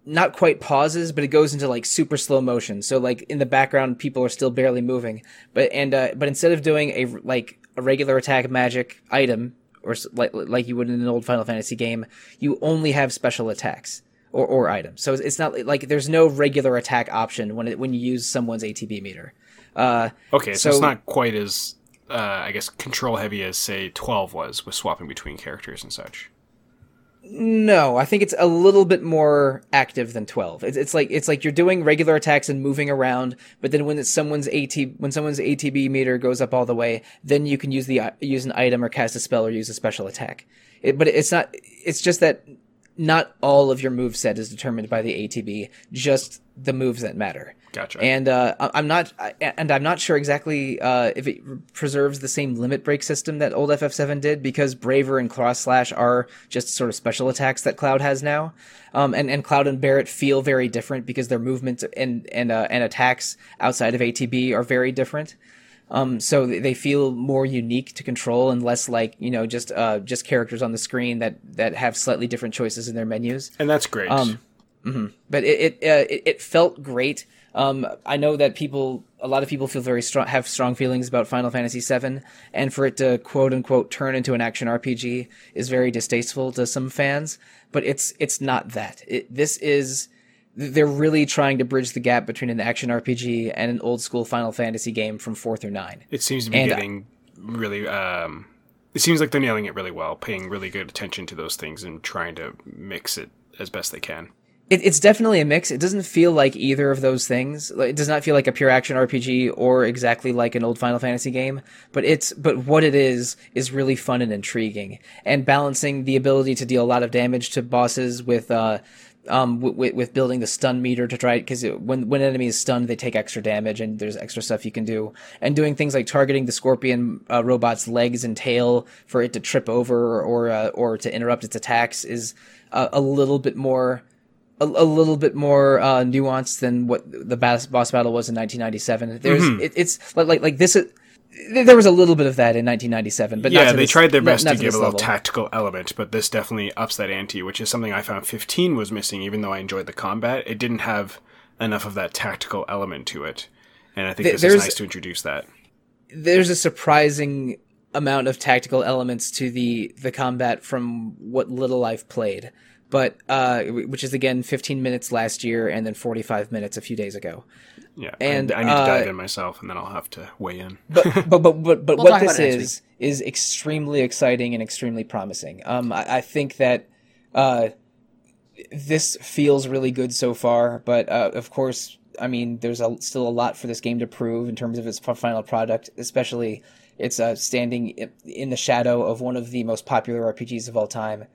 not quite pauses, but it goes into like super slow motion. So like in the background, people are still barely moving. But and uh, but instead of doing a like a regular attack magic item or like like you would in an old Final Fantasy game, you only have special attacks or or items. So it's not like there's no regular attack option when it, when you use someone's A T B meter. Uh, okay, so, so it's not quite as uh, I guess control heavy as say twelve was with swapping between characters and such. No, I think it's a little bit more active than twelve. It's, it's like it's like you're doing regular attacks and moving around, but then when it's someone's A T when someone's A T B meter goes up all the way, then you can use the use an item or cast a spell or use a special attack. It, but it's not. It's just that not all of your moveset is determined by the A T B, just the moves that matter. Gotcha. And uh, I'm not and I'm not sure exactly uh, if it preserves the same limit break system that old F F seven did, because Braver and Cross Slash are just sort of special attacks that Cloud has now, um, and and Cloud and Barret feel very different because their movements and and uh, and attacks outside of A T B are very different. Um, so they feel more unique to control and less like, you know, just uh, just characters on the screen that, that have slightly different choices in their menus. And that's great. Um, mm-hmm. But it it, uh, it it felt great. Um, I know that people, a lot of people feel very strong, have strong feelings about Final Fantasy seven, and for it to quote unquote turn into an action R P G is very distasteful to some fans. But it's it's not that. It, this is. They're really trying to bridge the gap between an action R P G and an old school Final Fantasy game from four through nine. It seems to be and getting I, really, um, it seems like they're nailing it really well, paying really good attention to those things and trying to mix it as best they can. It, it's definitely a mix. It doesn't feel like either of those things. It does not feel like a pure action R P G or exactly like an old Final Fantasy game, but it's, but what it is, is really fun and intriguing, and balancing the ability to deal a lot of damage to bosses with, uh, Um, with, with building the stun meter to try it, because when when an enemy is stunned, they take extra damage, and there's extra stuff you can do. And doing things like targeting the scorpion uh, robot's legs and tail for it to trip over or or, uh, or to interrupt its attacks is uh, a little bit more a, a little bit more uh, nuanced than what the boss boss battle was in nineteen ninety-seven. There's mm-hmm. it, it's like like like this is. There was a little bit of that in nineteen ninety-seven, but yeah, not to they this, tried their best not, to, not to give a little level. Tactical element, but this definitely ups that ante, which is something I found fifteen was missing. Even though I enjoyed the combat, it didn't have enough of that tactical element to it, and I think Th- this is nice to introduce that. There's a surprising amount of tactical elements to the the combat from what little I've played, but uh, which is again fifteen minutes last year and then forty-five minutes a few days ago. Yeah, and I, I need to dive uh, in myself, and then I'll have to weigh in. but but but but, but we'll what this is is extremely exciting and extremely promising. Um, I, I think that uh, this feels really good so far, but uh, of course, I mean, there's a, still a lot for this game to prove in terms of its final product, especially it's uh, standing in the shadow of one of the most popular R P Gs of all time.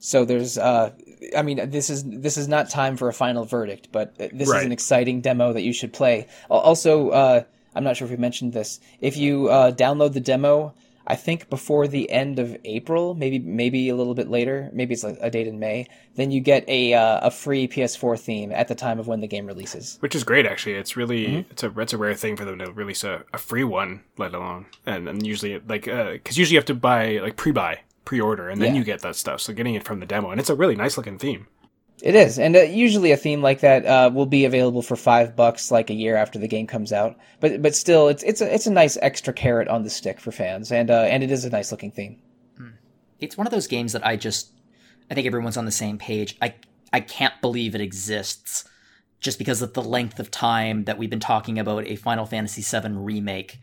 So there's, uh, I mean, this is this is not time for a final verdict, but this right. is an exciting demo that you should play. Also, uh, I'm not sure if we mentioned this. If you uh, download the demo, I think before the end of April, maybe maybe a little bit later, maybe it's like a date in May, then you get a uh, a free P S four theme at the time of when the game releases. Which is great, actually. It's really mm-hmm. it's a it's a rare thing for them to release a, a free one, let alone, and, and usually like because uh, usually you have to buy like pre-buy. pre-order and then yeah. you get that stuff, so getting it from the demo, and it's a really nice looking theme. It is, and uh, usually a theme like that uh will be available for five bucks like a year after the game comes out, but but still it's it's a, it's a nice extra carrot on the stick for fans, and uh and it is a nice looking theme. It's one of those games that I just I think everyone's on the same page. I I can't believe it exists just because of the length of time that we've been talking about a Final Fantasy seven remake.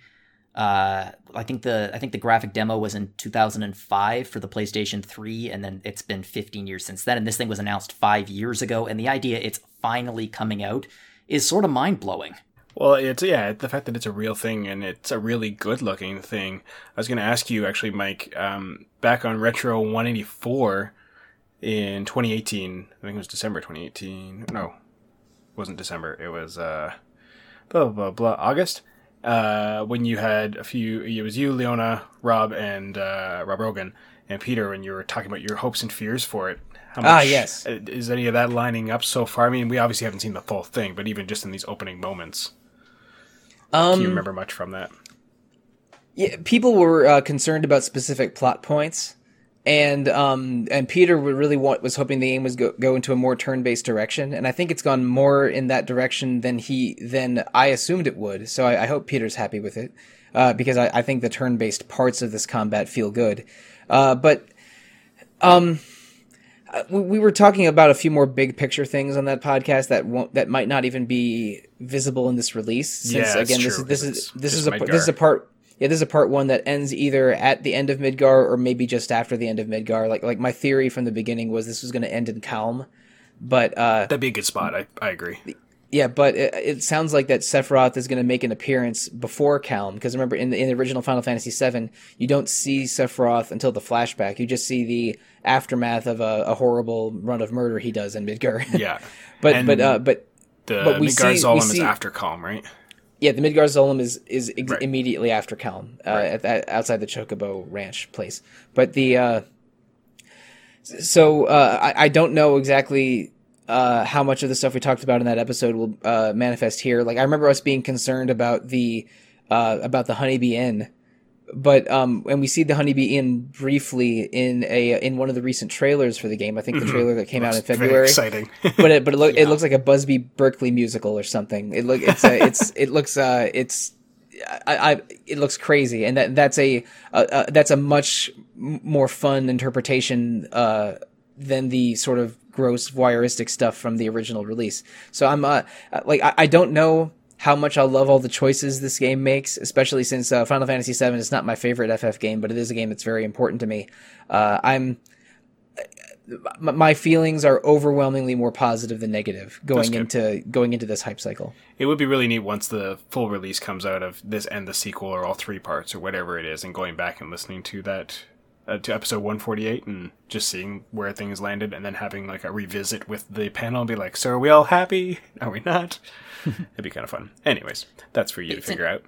Uh, I think the I think the graphic demo was in two thousand five for the PlayStation three, and then it's been fifteen years since then, and this thing was announced five years ago, and the idea it's finally coming out is sort of mind-blowing. Well, it's yeah, the fact that it's a real thing, and it's a really good-looking thing. I was going to ask you, actually, Mike, um, back on Retro one eighty-four in twenty eighteen, I think it was December twenty eighteen, no, it wasn't December, it was uh, blah, blah, blah, August? Uh, when you had a few, it was you, Leona, Rob, and uh, Rob Rogan, and Peter, when you were talking about your hopes and fears for it. How much, ah, yes. Is any of that lining up so far? I mean, we obviously haven't seen the full thing, but even just in these opening moments, um, do you remember much from that? Yeah, people were uh, concerned about specific plot points, and um, and Peter really want, was hoping the game was go, go into a more turn-based direction, and I think it's gone more in that direction than he than I assumed it would. So I, I hope Peter's happy with it, uh, because I, I think the turn-based parts of this combat feel good. Uh, but um, we were talking about a few more big-picture things on that podcast that won't that might not even be visible in this release. Since, yeah, again, true, this is this is this is a Midgar. This is a part. Yeah, this is a part one that ends either at the end of Midgar or maybe just after the end of Midgar. Like, like my theory from the beginning was this was going to end in Kalm, but uh, that'd be a good spot. I, I agree. Yeah, but it, it sounds like that Sephiroth is going to make an appearance before Kalm, because remember in the, in the original Final Fantasy seven, you don't see Sephiroth until the flashback. You just see the aftermath of a, a horrible run of murder he does in Midgar. Yeah, but and but uh, but the but we Midgar see, Zolom we see, is after Kalm, right? Yeah, the Midgar Zolom is is ex- right. immediately after Kalm, uh, right. at that, outside the Chocobo Ranch place. But the uh, so uh, I, I don't know exactly uh, how much of the stuff we talked about in that episode will uh, manifest here. Like I remember us being concerned about the uh, about the Honeybee Inn, but um, and we see the Honeybee Inn briefly in a in one of the recent trailers for the game. I think the trailer that came out in February. Very exciting. but it, but it, lo- yeah. it looks like a Busby Berkeley musical or something. It look it's a, it's it looks uh, it's I, I it looks crazy, and that that's a uh, uh, that's a much more fun interpretation uh, than the sort of gross voyeuristic stuff from the original release. So I'm uh, like I, I don't know how much I love all the choices this game makes, especially since uh, Final Fantasy seven is not my favorite F F game, but it is a game that's very important to me. Uh, I'm my feelings are overwhelmingly more positive than negative going into going into this hype cycle. It would be really neat once the full release comes out of this and the sequel or all three parts or whatever it is, and going back and listening to that uh, to episode one forty-eight and just seeing where things landed, and then having like a revisit with the panel and be like, so are we all happy? Are we not? It'd be kind of fun. Anyways, that's for you it's to figure an, out.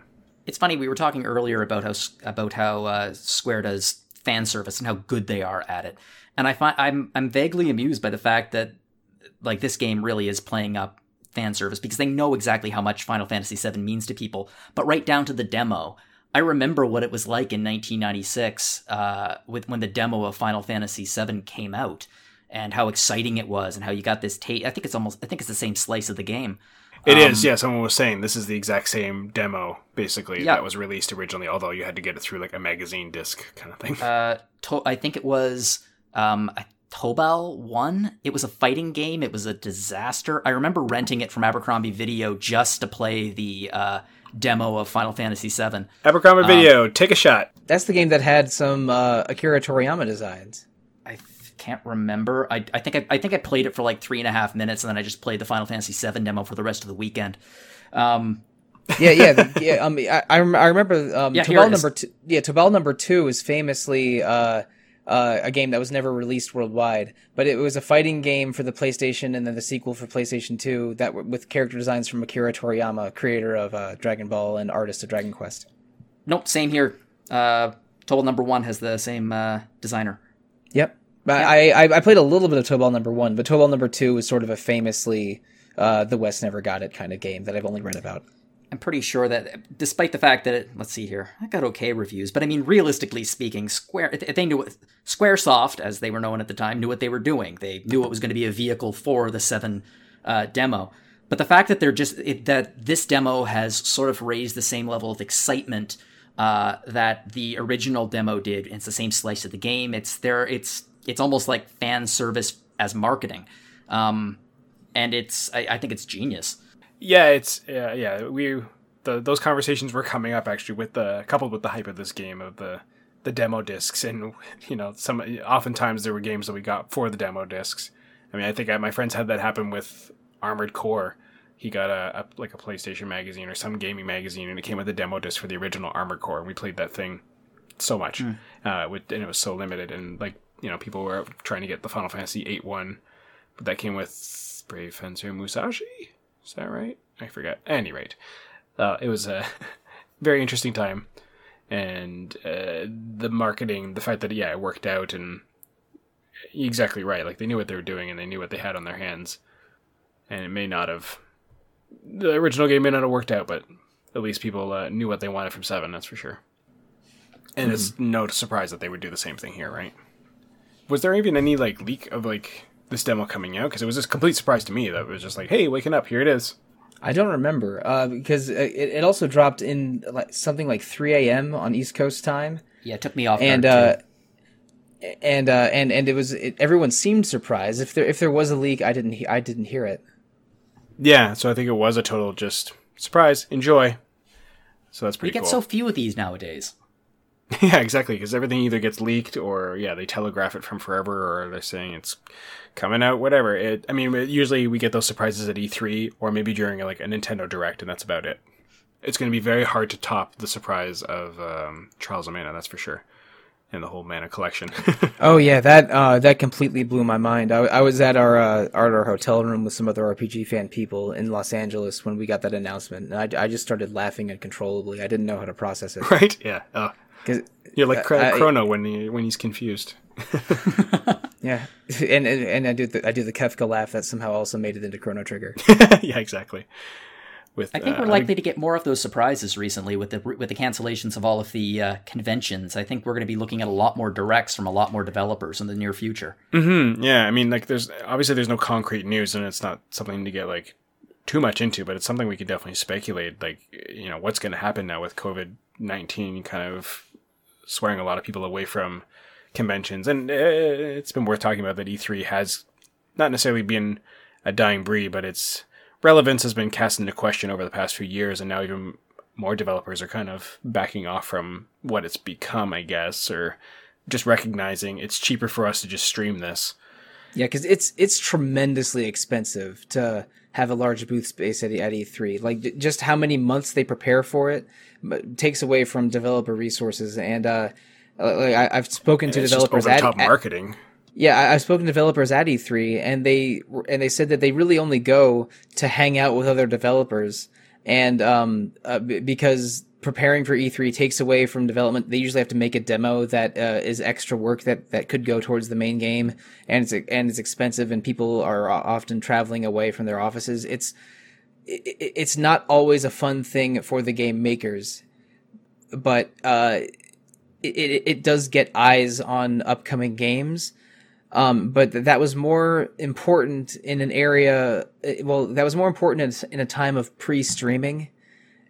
It's funny, we were talking earlier about how about how uh, Square does fan service and how good they are at it. And I find I'm I'm vaguely amused by the fact that like this game really is playing up fan service, because they know exactly how much Final Fantasy seven means to people. But right down to the demo, I remember what it was like in nineteen ninety-six uh, with when the demo of Final Fantasy seven came out, and how exciting it was, and how you got this tape. I think it's almost, I think it's the same slice of the game. It um, is, yeah. Someone was saying this is the exact same demo, basically, yeah. that was released originally, although you had to get it through like a magazine disc kind of thing. Uh, to- I think it was um, Tobal one. It was a fighting game. It was a disaster. I remember renting it from Abercrombie Video just to play the uh, demo of Final Fantasy seven. Abercrombie um, Video, take a shot. That's the game that had some uh, Akira Toriyama designs. I think. Can't remember. I, I think I, I think I played it for like three and a half minutes, and then I just played the Final Fantasy seven demo for the rest of the weekend. Um, yeah, yeah, yeah. Um, I I remember. Um, yeah, Tobal number two. Yeah, Tobal number two is famously uh, uh, a game that was never released worldwide, but it was a fighting game for the PlayStation, and then the sequel for PlayStation two that w- with character designs from Akira Toriyama, creator of uh, Dragon Ball and artist of Dragon Quest. Nope, same here. Uh, Tobal number one has the same uh, designer. Yep. Yeah. I, I I played a little bit of Tobal number one, but Tobal number two was sort of a famously uh, the West never got it kind of game that I've only read about. I'm pretty sure that, despite the fact that it, let's see here, I got okay reviews, but I mean, realistically speaking, Square they knew what, Squaresoft, as they were known at the time, knew what they were doing. They knew it was going to be a vehicle for the seven uh, demo. But the fact that they're just it, that this demo has sort of raised the same level of excitement uh, that the original demo did. It's the same slice of the game. It's there. It's It's almost like fan service as marketing, um, and it's. I, I think it's genius. Yeah, it's yeah, yeah. We the, those conversations were coming up actually with the coupled with the hype of this game of the the demo discs, and you know, some oftentimes there were games that we got for the demo discs. I mean, I think I, my friends had that happen with Armored Core. He got a, a like a PlayStation magazine or some gaming magazine, and it came with a demo disc for the original Armored Core, and we played that thing so much, mm. uh, with, and it was so limited, and like. You know, people were trying to get the Final Fantasy eight one, but that came with Brave Fencer Musashi. Is that right? I forgot. At any rate, uh, it was a very interesting time, and uh, the marketing, the fact that yeah, it worked out, and exactly right. Like they knew what they were doing, and they knew what they had on their hands, and it may not have the original game may not have worked out, but at least people uh, knew what they wanted from seven. That's for sure. And mm-hmm. It's no surprise that they would do the same thing here, right? Was there even any, like, leak of, like, this demo coming out? Because it was just a complete surprise to me that it was just like, hey, waking up, here it is. I don't remember, uh, because it, it also dropped in like, something like three a.m. on East Coast time. Yeah, it took me off guard, and, uh, and, uh, and and it was, it, everyone seemed surprised. If there if there was a leak, I didn't he- I didn't hear it. Yeah, so I think it was a total just surprise, enjoy. So that's pretty cool. We get cool. So few of these nowadays. Yeah, exactly, because everything either gets leaked or, yeah, they telegraph it from forever or they're saying it's coming out, whatever. It, I mean, usually we get those surprises at E three or maybe during, like, a Nintendo Direct, and that's about it. It's going to be very hard to top the surprise of um, Trials of Mana, that's for sure, and the whole Mana collection. Oh, yeah, that uh, that completely blew my mind. I, I was at our, uh, at our hotel room with some other R P G Fan people in Los Angeles when we got that announcement, and I, I just started laughing uncontrollably. I didn't know how to process it. Right? Yeah, oh. You're like uh, Chrono I, when he, when he's confused. Yeah, and, and and I do the I do the Kefka laugh that somehow also made it into Chrono Trigger. Yeah, exactly. With I think uh, we're likely think... to get more of those surprises recently with the with the cancellations of all of the uh, conventions. I think we're going to be looking at a lot more directs from a lot more developers in the near future. Mm-hmm. Yeah, I mean, like there's obviously there's no concrete news, and it's not something to get like too much into, but it's something we could definitely speculate. Like, you know, what's going to happen now with COVID nineteen kind of swearing a lot of people away from conventions, and it's been worth talking about that E three has not necessarily been a dying breed, but its relevance has been cast into question over the past few years, and now even more developers are kind of backing off from what it's become, I guess, or just recognizing it's cheaper for us to just stream this. Yeah, because it's it's tremendously expensive to have a large booth space at, at E three. Like, just how many months they prepare for it takes away from developer resources. And uh, like I, I've spoken and to developers at, at marketing. Yeah, I, I've spoken to developers at E three, and they and they said that they really only go to hang out with other developers, and um, uh, because. Preparing for E three takes away from development. They usually have to make a demo that uh, is extra work that, that could go towards the main game, and it's and it's expensive, and people are often traveling away from their offices. It's it, it's not always a fun thing for the game makers, but uh, it, it it does get eyes on upcoming games. Um, but that was more important in an area. Well, that was more important in a time of pre-streaming,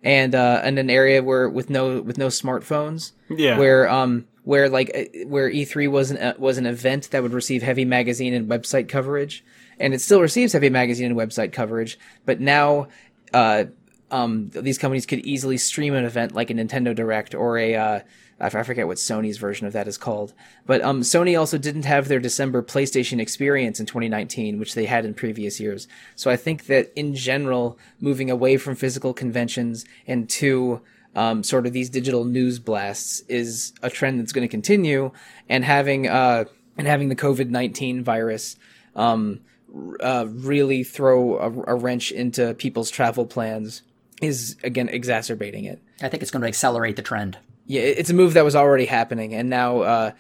and uh, in an area where with no with no smartphones. Yeah. Where um where like where E three was an was an event that would receive heavy magazine and website coverage, and it still receives heavy magazine and website coverage. But now, uh, um, these companies could easily stream an event like a Nintendo Direct or a. Uh, I forget what Sony's version of that is called, but um, Sony also didn't have their December PlayStation experience in twenty nineteen, which they had in previous years. So I think that in general, moving away from physical conventions and to um, sort of these digital news blasts is a trend that's going to continue. And having uh, and having the COVID nineteen virus um, uh, really throw a, a wrench into people's travel plans is again exacerbating it. I think it's going to accelerate the trend. Yeah, it's a move that was already happening, and now uh,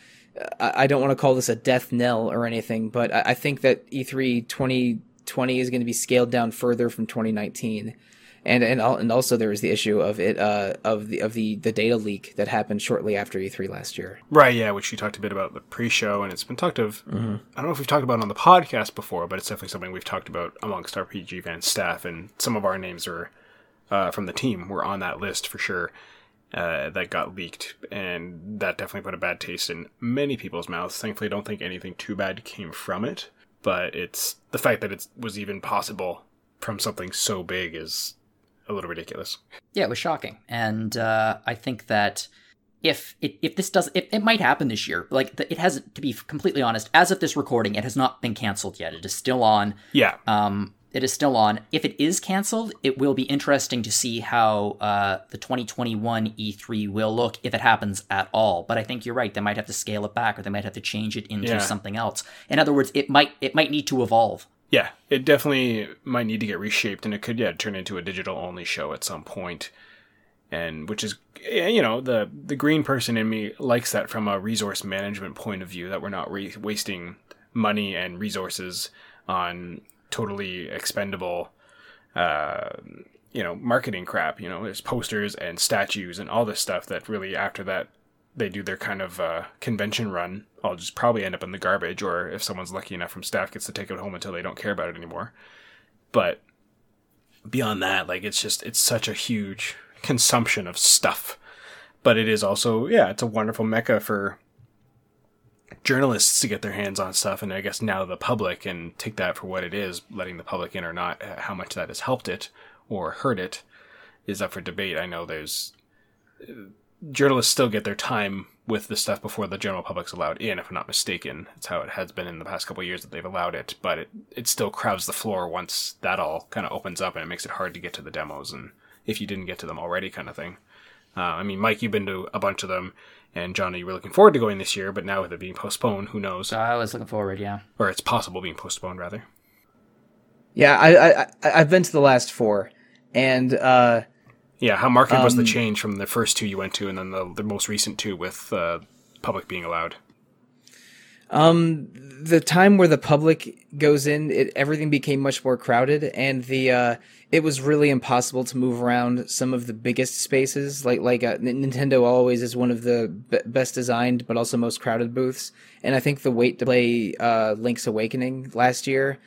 I don't want to call this a death knell or anything, but I think that E three twenty twenty is going to be scaled down further from twenty nineteen, and and and also there was the issue of it uh, of the of the, the data leak that happened shortly after E three last year. Right, yeah, which you talked a bit about the pre-show, and it's been talked of. Mm-hmm. I don't know if we've talked about it on the podcast before, but it's definitely something we've talked about amongst our R P G Fan staff, and some of our names are uh, from the team were on that list for sure. Uh, that got leaked, and that definitely put a bad taste in many people's mouths. Thankfully, I don't think anything too bad came from it, but it's the fact that it was even possible from something so big is a little ridiculous. Yeah, it was shocking, and uh, I think that if it, if this does, it, it might happen this year. Like the, it has, to be completely honest, as of this recording, it has not been canceled yet. It is still on. Yeah. Um. It is still on. If it is canceled, it will be interesting to see how uh, the twenty twenty-one E three will look, if it happens at all. But I think you're right. They might have to scale it back, or they might have to change it into yeah. something else. In other words, it might it might need to evolve. Yeah, it definitely might need to get reshaped, and it could yeah turn into a digital-only show at some point. And which is, you know, the, the green person in me likes that from a resource management point of view, that we're not re- wasting money and resources on totally expendable, uh, you know, marketing crap. You know, there's posters and statues and all this stuff that really, after that, they do their kind of uh, convention run, I'll just probably end up in the garbage, or if someone's lucky enough from staff gets to take it home until they don't care about it anymore. But beyond that, like, it's just, it's such a huge consumption of stuff. But it is also, yeah, it's a wonderful mecca for journalists to get their hands on stuff, and I guess now the public, and take that for what it is, letting the public in or not, how much that has helped it or hurt it is up for debate. I know there's journalists still get their time with the stuff before the general public's allowed in, if I'm not mistaken. That's how it has been in the past couple of years that they've allowed it, but it, it still crowds the floor once that all kind of opens up, and it makes it hard to get to the demos, and if you didn't get to them already kind of thing. Uh, I mean, Mike, you've been to a bunch of them, and Johnny, you were looking forward to going this year, but now with it being postponed, who knows? I was looking forward, yeah. Or it's possible being postponed, rather. Yeah, I, I, I've been to the last four, and... Uh, yeah, how marked um, was the change from the first two you went to, and then the, the most recent two with uh, public being allowed? Um, the time where the public goes in, it, everything became much more crowded, and the uh, it was really impossible to move around some of the biggest spaces. Like like uh, Nintendo always is one of the b- best designed, but also most crowded booths. And I think the wait to play uh, Link's Awakening last year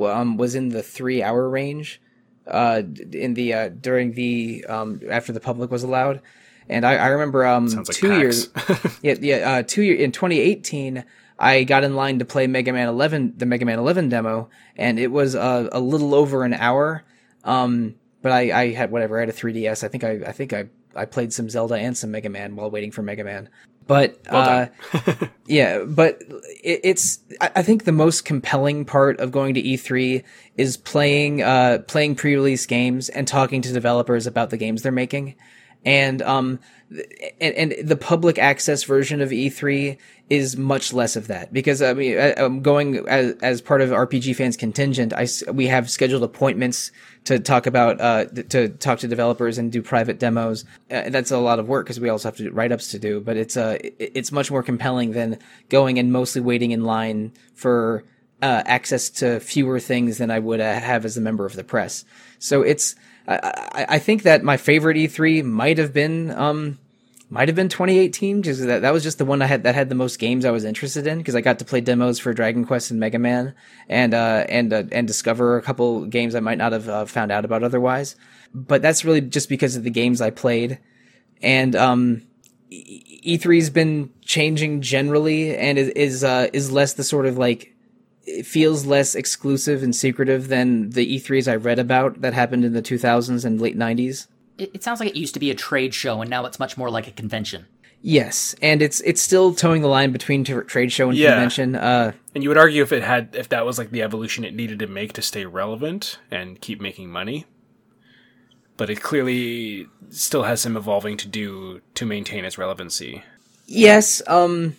um, was in the three hour range. Uh, in the uh, during the um after the public was allowed, and I, I remember um Sounds like two packs. years yeah yeah uh, two year in twenty eighteen. I got in line to play Mega Man eleven, the Mega Man eleven demo, and it was uh, a little over an hour. Um, but I, I had whatever. I had a three D S. I think I, I think I, I played some Zelda and some Mega Man while waiting for Mega Man. But well uh, yeah, but it, it's. I, I think the most compelling part of going to E three is playing uh, playing pre-release games and talking to developers about the games they're making. And um and, and the public access version of E three is much less of that, because I mean I, I'm going as as part of R P G Fans contingent. I we have scheduled appointments to talk about uh to talk to developers and do private demos. Uh, that's a lot of work because we also have to do write-ups to do, but it's uh it's much more compelling than going and mostly waiting in line for uh access to fewer things than I would uh, have as a member of the press. So it's I, I think that my favorite E three might have been um, might have been twenty eighteen, because that, that was just the one I had that had the most games I was interested in, because I got to play demos for Dragon Quest and Mega Man, and uh, and uh, and discover a couple games I might not have uh, found out about otherwise. But that's really just because of the games I played, and um, E three's been changing generally, and is is uh, is less the sort of like. It feels less exclusive and secretive than the E threes I read about that happened in the two thousands and late nineties. It sounds like it used to be a trade show, and now it's much more like a convention. Yes, and it's it's still towing the line between t- trade show and yeah. convention. Uh, and you would argue if it had if that was like the evolution it needed to make to stay relevant and keep making money. But it clearly still has some evolving to do to maintain its relevancy. Yes, um...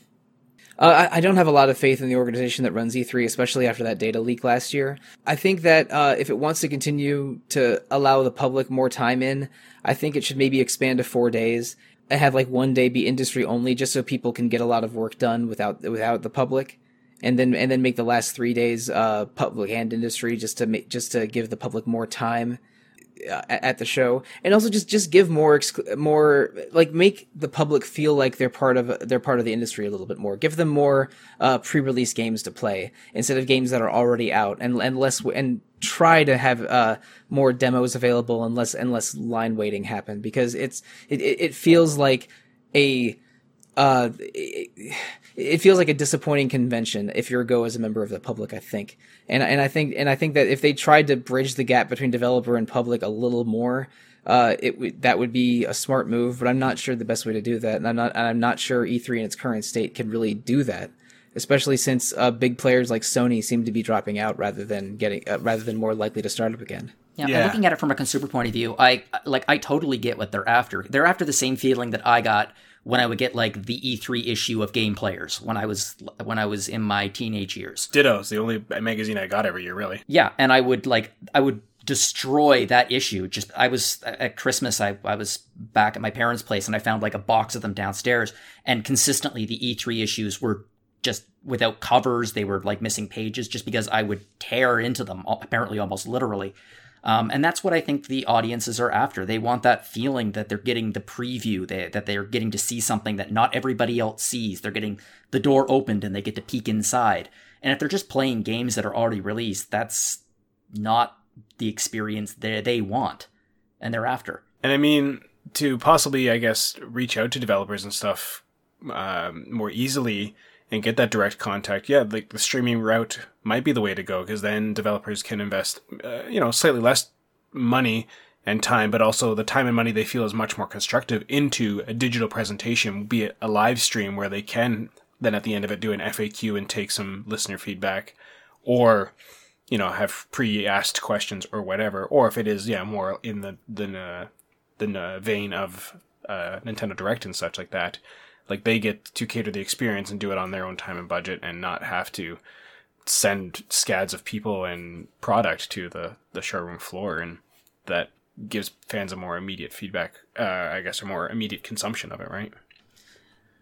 Uh, I don't have a lot of faith in the organization that runs E three, especially after that data leak last year. I think that uh, if it wants to continue to allow the public more time in, I think it should maybe expand to four days and have like one day be industry only, just so people can get a lot of work done without without the public, and then and then make the last three days uh, public and industry, just to ma- just to give the public more time at the show, and also just, just give more more like make the public feel like they're part of they're part of the industry a little bit more. Give them more uh, pre-release games to play instead of games that are already out, and and less and try to have uh, more demos available and less and less line waiting happen, because it's it it feels like a uh it, it feels like a disappointing convention if you're go as a member of the public, I think. And and I think and I think that if they tried to bridge the gap between developer and public a little more, uh it w- that would be a smart move, but I'm not sure the best way to do that. And I'm not and I'm not sure E three in its current state can really do that, especially since uh, big players like Sony seem to be dropping out rather than getting uh, rather than more likely to start up again. Yeah, yeah. And looking at it from a consumer point of view, I like I totally get what they're after. They're after the same feeling that I got when I would get like the E three issue of Game Players when I was when I was in my teenage years. Ditto. It's the only magazine I got every year, really. Yeah, and I would like I would destroy that issue. Just I was at Christmas. I I was back at my parents' place, and I found like a box of them downstairs. And consistently, the E three issues were just without covers. They were like missing pages, just because I would tear into them, apparently almost literally. Um, and that's what I think the audiences are after. They want that feeling that they're getting the preview, they, that they're getting to see something that not everybody else sees. They're getting the door opened and they get to peek inside. And if they're just playing games that are already released, that's not the experience that they want and they're after. And I mean, to possibly, I guess, reach out to developers and stuff um, more easily and get that direct contact, yeah, like the streaming route might be the way to go, because then developers can invest, uh, you know, slightly less money and time, but also the time and money they feel is much more constructive into a digital presentation, be it a live stream where they can then at the end of it do an F A Q and take some listener feedback, or, you know, have pre-asked questions or whatever, or if it is, yeah, more in the than uh, than uh, vein of uh, Nintendo Direct and such like that. Like, they get to cater the experience and do it on their own time and budget and not have to send scads of people and product to the, the showroom floor. And that gives fans a more immediate feedback, uh, I guess, a more immediate consumption of it, right?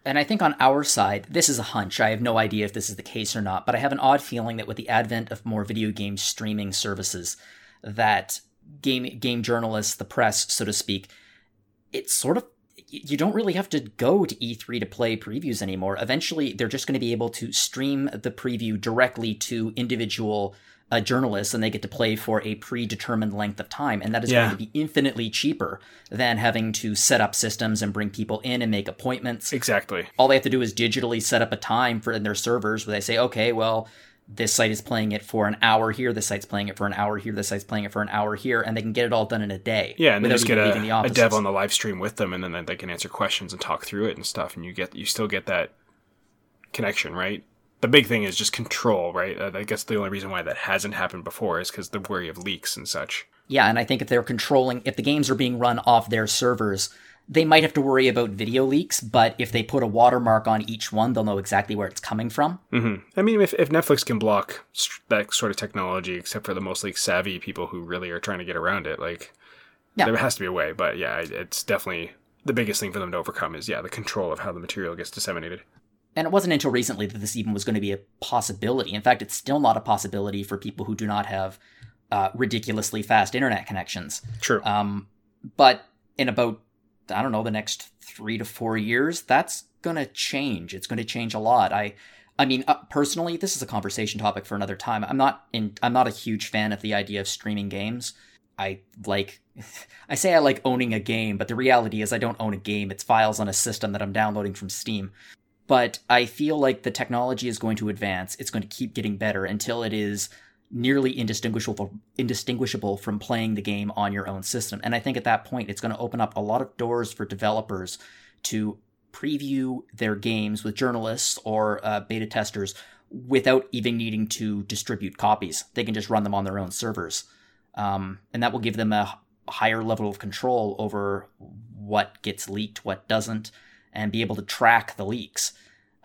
And I think on our side, this is a hunch. I have no idea if this is the case or not, but I have an odd feeling that with the advent of more video game streaming services, that game game journalists, the press, so to speak, it's sort of you don't really have to go to E three to play previews anymore. Eventually, they're just going to be able to stream the preview directly to individual uh, journalists, and they get to play for a predetermined length of time. And that is yeah. going to be infinitely cheaper than having to set up systems and bring people in and make appointments. Exactly. All they have to do is digitally set up a time for in their servers where they say, okay, well, this site is playing it for an hour here, this site's playing it for an hour here, this site's playing it for an hour here, and they can get it all done in a day. Yeah, and they just get a, a dev on the live stream with them, and then they can answer questions and talk through it and stuff, and you get you still get that connection, right? The big thing is just control, right? I guess the only reason why that hasn't happened before is because the worry of leaks and such. Yeah, and I think if they're controlling, if the games are being run off their servers, they might have to worry about video leaks, but if they put a watermark on each one, they'll know exactly where it's coming from. Mm-hmm. I mean, if, if Netflix can block that sort of technology, except for the mostly savvy people who really are trying to get around it, like, yeah. there has to be a way. But yeah, it's definitely the biggest thing for them to overcome is, yeah, the control of how the material gets disseminated. And it wasn't until recently that this even was going to be a possibility. In fact, it's still not a possibility for people who do not have uh, ridiculously fast internet connections. True. Um, but in about I don't know, the next three to four years, that's going to change. It's going to change a lot. I I mean, uh, personally, this is a conversation topic for another time. I'm not in, I'm not a huge fan of the idea of streaming games. I like, I say I like owning a game, but the reality is I don't own a game. It's files on a system that I'm downloading from Steam. But I feel like the technology is going to advance. It's going to keep getting better until it is nearly indistinguishable indistinguishable from playing the game on your own system. And I think at that point, it's going to open up a lot of doors for developers to preview their games with journalists or uh, beta testers without even needing to distribute copies. They can just run them on their own servers. Um, and that will give them a higher level of control over what gets leaked, what doesn't, and be able to track the leaks.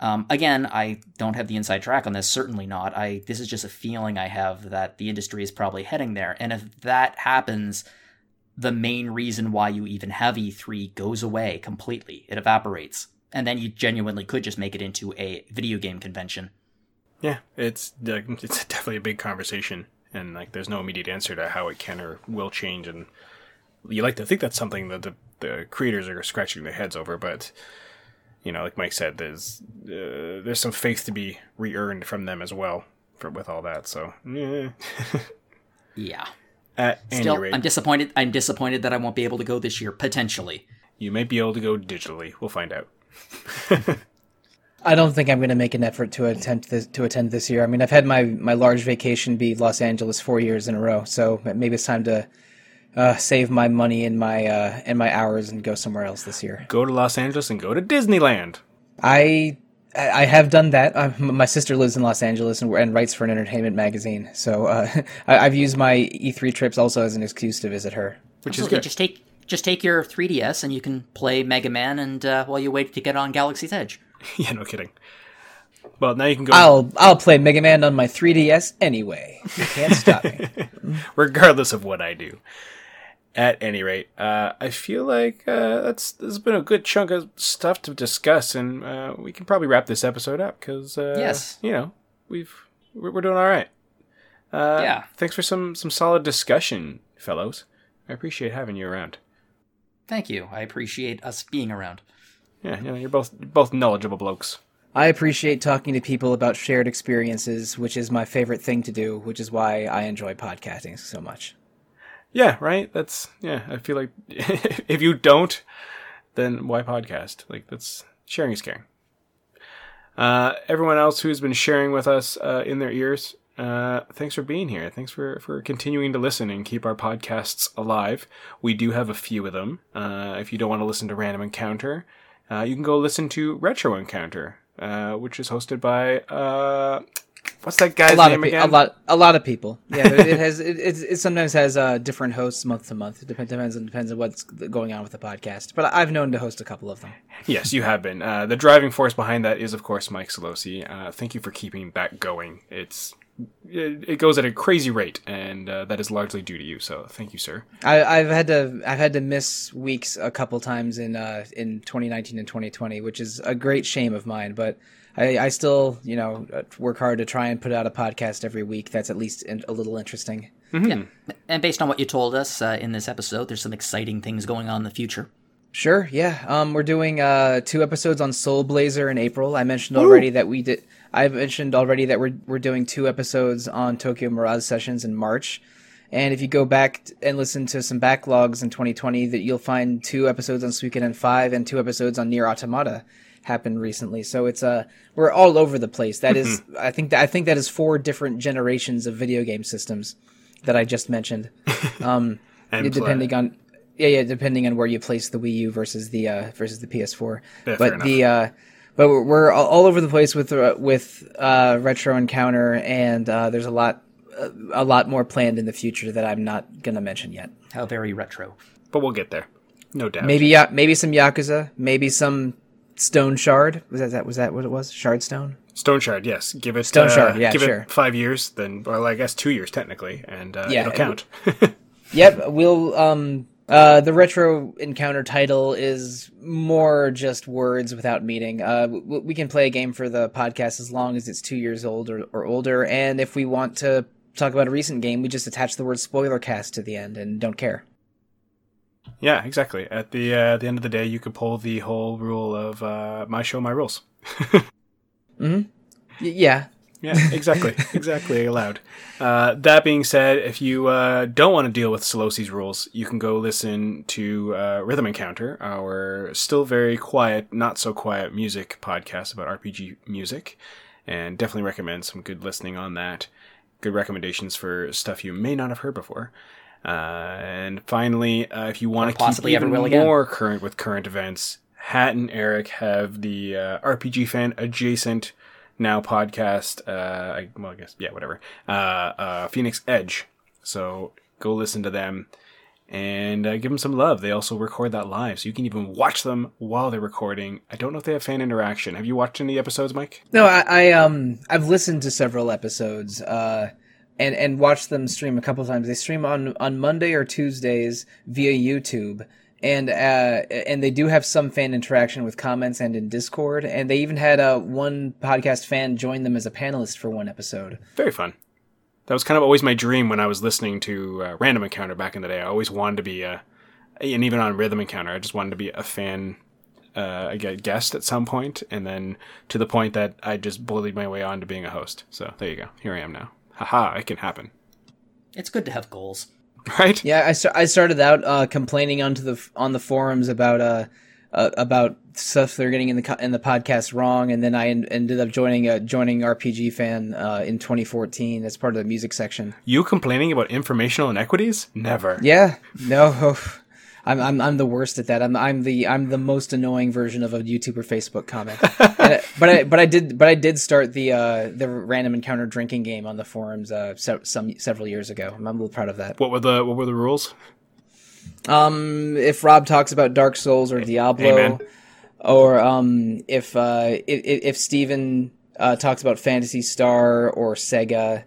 Um, again, I don't have the inside track on this, certainly not. I this is just a feeling I have that the industry is probably heading there. And if that happens, the main reason why you even have E three goes away completely. It evaporates. And then you genuinely could just make it into a video game convention. Yeah, it's it's definitely a big conversation. And like, there's no immediate answer to how it can or will change. And you like to think that's something that the, the creators are scratching their heads over, but... You know, like Mike said, there's uh, there's some faith to be re-earned from them as well for, with all that. So, yeah. yeah. At Still, any rate, I'm disappointed. I'm disappointed that I won't be able to go this year. Potentially, you may be able to go digitally. We'll find out. I don't think I'm going to make an effort to attempt this, to attend this year. I mean, I've had my, my large vacation be Los Angeles four years in a row, so maybe it's time to. Uh, save my money and my uh, and my hours and go somewhere else this year. Go to Los Angeles and go to Disneyland. I I have done that. I'm, my sister lives in Los Angeles and, and writes for an entertainment magazine, so uh, I, I've used my E three trips also as an excuse to visit her. Which Absolutely. is good. Just take just take your three D S and you can play Mega Man and uh, while you wait to get on Galaxy's Edge. Yeah, no kidding. Well, now you can go. I'll I'll play Mega Man on my three D S anyway. You can't stop me, regardless of what I do. At any rate, uh, I feel like uh, that's there's been a good chunk of stuff to discuss, and uh, we can probably wrap this episode up because uh, yes, you know we've we're doing all right. Uh, yeah, thanks for some some solid discussion, fellows. I appreciate having you around. Thank you. I appreciate us being around. Yeah, you know, you're both you're both knowledgeable blokes. I appreciate talking to people about shared experiences, which is my favorite thing to do, which is why I enjoy podcasting so much. Yeah, right? That's, yeah, I feel like if you don't, then why podcast? Like, that's, sharing is caring. Uh, everyone else who's been sharing with us uh, in their ears, uh, thanks for being here. Thanks for, for continuing to listen and keep our podcasts alive. We do have a few of them. Uh, if you don't want to listen to Random Encounter, uh, you can go listen to Retro Encounter, uh, which is hosted by... Uh, What's that guy's name pe- again? A lot, a lot of people. Yeah, it has. It, it, it sometimes has uh, different hosts month to month. It depends, depends on depends on what's going on with the podcast. But I've known to host a couple of them. Yes, you have been. Uh, the driving force behind that is, of course, Mike Salosi. Uh, thank you for keeping that going. It's it, it goes at a crazy rate, and uh, that is largely due to you. So thank you, sir. I, I've had to I've had to miss weeks a couple times in uh, in twenty nineteen and twenty twenty, which is a great shame of mine, but. I, I still, you know, work hard to try and put out a podcast every week that's at least in, a little interesting. Mm-hmm. Yeah. And based on what you told us uh, in this episode, there's some exciting things going on in the future. Sure, yeah. Um, we're doing uh, two episodes on Soul Blazer in April. I mentioned already Ooh. that we did. I mentioned already that we're we're doing two episodes on Tokyo Mirage Sessions in March. And if you go back and listen to some backlogs in twenty twenty, that you'll find two episodes on Suikoden five and two episodes on Nier Automata. Happened recently, so it's uh we're all over the place. That is, I think that I think that is four different generations of video game systems that I just mentioned. Um, depending play. on yeah, yeah, depending on where you place the Wii U versus the uh, versus the P S four. Yeah, but the uh, but we're, we're all over the place with uh, with uh, Retro Encounter, and uh, there's a lot uh, a lot more planned in the future that I'm not gonna mention yet. How very retro, but we'll get there, no doubt. Maybe uh, maybe some Yakuza, maybe some. Stoneshard was that, that was that what it was? Shardstone? Stoneshard, yes. Give it Stoneshard, uh, yeah, give sure. it five years, then well I guess two years technically, and uh, yeah, it'll count. Yep, we'll um uh the Retro Encounter title is more just words without meaning. Uh we, we can play a game for the podcast as long as it's two years old or, or older, and if we want to talk about a recent game, we just attach the word spoilercast to the end and don't care. Yeah, exactly. At the uh, the end of the day, you could pull the whole rule of uh, my show, my rules. mm-hmm. Yeah. Yeah, exactly. exactly allowed. Uh, that being said, if you uh, don't want to deal with Salosi's rules, you can go listen to uh, Rhythm Encounter, our still very quiet, not so quiet music podcast about R P G music, and definitely recommend some good listening on that. Good recommendations for stuff you may not have heard before. Uh, and finally, uh, if you want to keep even more again. current with current events, Hat and Eric have the uh, R P G Fan adjacent now podcast. Uh, I, well, I guess, yeah, whatever. Uh, uh, Phoenix Edge. So go listen to them and uh, give them some love. They also record that live, so you can even watch them while they're recording. I don't know if they have fan interaction. Have you watched any episodes, Mike? No, I, I um, I've listened to several episodes. Uh. And and watch them stream a couple of times. They stream on, on Monday or Tuesdays via YouTube, and uh, and they do have some fan interaction with comments and in Discord. And they even had a one podcast fan join them as a panelist for one episode. Very fun. That was kind of always my dream when I was listening to uh, Random Encounter back in the day. I always wanted to be a, and even on Rhythm Encounter, I just wanted to be a fan. Uh, I got guest at some point, and then to the point that I just bullied my way on to being a host. So there you go. Here I am now. Haha, it can happen. It's good to have goals. Right? Yeah, I, st- I started out uh, complaining onto the f- on the forums about uh, uh, about stuff they're getting in the co- in the podcast wrong, and then I en- ended up joining uh, joining R P G Fan uh, in twenty fourteen as part of the music section. You complaining about informational inequities? Never. Yeah. No. I'm I'm I'm the worst at that. I'm I'm the I'm the most annoying version of a YouTuber Facebook comment. and I, but I but I did but I did start the uh, the Random Encounter drinking game on the forums uh, se- some several years ago. I'm a little proud of that. What were the what were the rules? Um, if Rob talks about Dark Souls or Diablo, Amen. or um, if uh, if, if Steven uh, talks about Phantasy Star or Sega,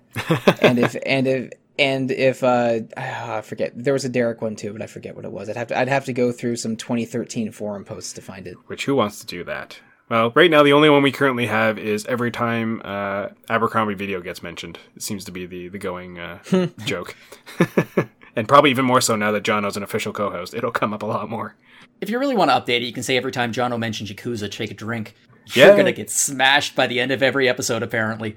and if and if. And if uh, I forget, there was a Derek one too, but I forget what it was. I'd have to I'd have to go through some twenty thirteen forum posts to find it. Which who wants to do that? Well, right now the only one we currently have is every time uh, Abercrombie Video gets mentioned. It seems to be the the going uh, joke, and probably even more so now that Jono's an official co-host. It'll come up a lot more. If you really want to update it, you can say every time Jono mentions Yakuza, take a drink. Yeah. You're gonna get smashed by the end of every episode, apparently.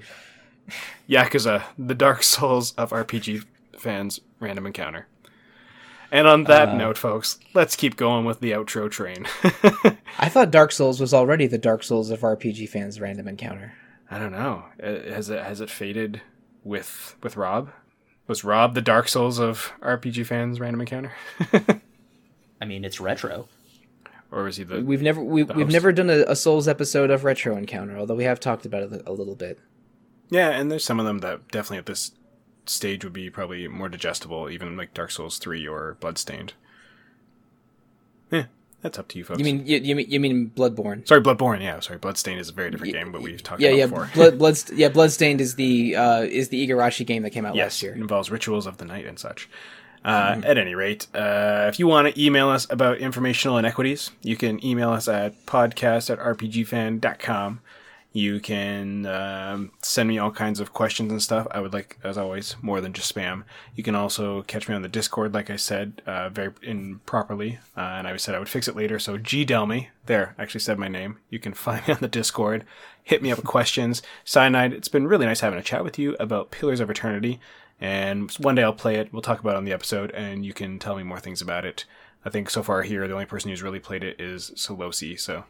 Yakuza, the Dark Souls of R P G Fans Random Encounter. And on that uh, note, folks, let's keep going with the outro train. I thought Dark Souls was already the Dark Souls of R P G Fans Random Encounter. I don't know. Has it has it faded with with Rob? Was Rob the Dark Souls of R P G Fans Random Encounter? I mean, it's retro. Or is he the? We've never we, the we've never done a, a Souls episode of Retro Encounter, although we have talked about it a little bit. Yeah, and there's some of them that definitely at this stage would be probably more digestible, even like Dark Souls three or Bloodstained. Yeah, that's up to you folks. You mean you, you mean you mean Bloodborne? Sorry, Bloodborne. Yeah, sorry, Bloodstained is a very different y- game, but we've talked yeah, about yeah, before. Blood, blood, yeah, Bloodstained is the uh, is the Igarashi game that came out yes, last year. Yes, it involves rituals of the night and such. Uh, mm-hmm. At any rate, uh, if you want to email us about informational inequities, you can email us at podcast at rpgfan dot com. You can um, send me all kinds of questions and stuff. I would like, as always, more than just spam. You can also catch me on the Discord, like I said, uh, very improperly. Uh, and I said I would fix it later, so G Delmy, there, actually said my name. You can find me on the Discord. Hit me up with questions. Cyanide, it's been really nice having a chat with you about Pillars of Eternity. And one day I'll play it. We'll talk about it on the episode, and you can tell me more things about it. I think so far here, the only person who's really played it is Salosi. So,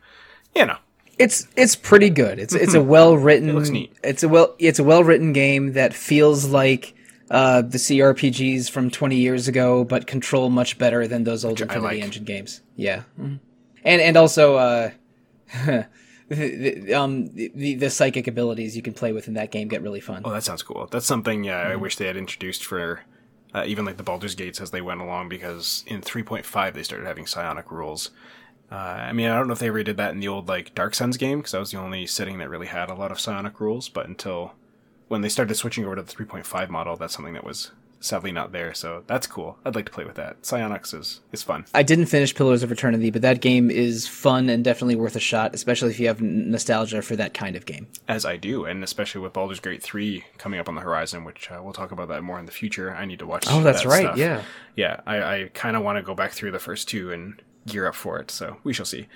you know. It's it's pretty good. It's it's a well written. It looks neat. It's a well it's a well written game that feels like uh, the C R P Gs from twenty years ago, but control much better than those old Infinity like. Engine games. Yeah, mm-hmm. and and also uh, the, the, um, the the psychic abilities you can play with in that game get really fun. Oh, that sounds cool. That's something yeah, mm-hmm. I wish they had introduced for uh, even like the Baldur's Gates as they went along, because in three point five they started having psionic rules. Uh, I mean, I don't know if they redid that in the old like Dark Suns game, because that was the only setting that really had a lot of psionic rules. But until when they started switching over to the three point five model, that's something that was sadly not there, so that's cool. I'd like to play with that. Psyonix is, is fun. I didn't finish Pillars of Eternity, but that game is fun and definitely worth a shot, especially if you have nostalgia for that kind of game. As I do, and especially with Baldur's Gate three coming up on the horizon, which uh, we'll talk about that more in the future. I need to watch that stuff. Oh, that's right, yeah. Yeah, I, I kind of want to go back through the first two and gear up for it, so we shall see.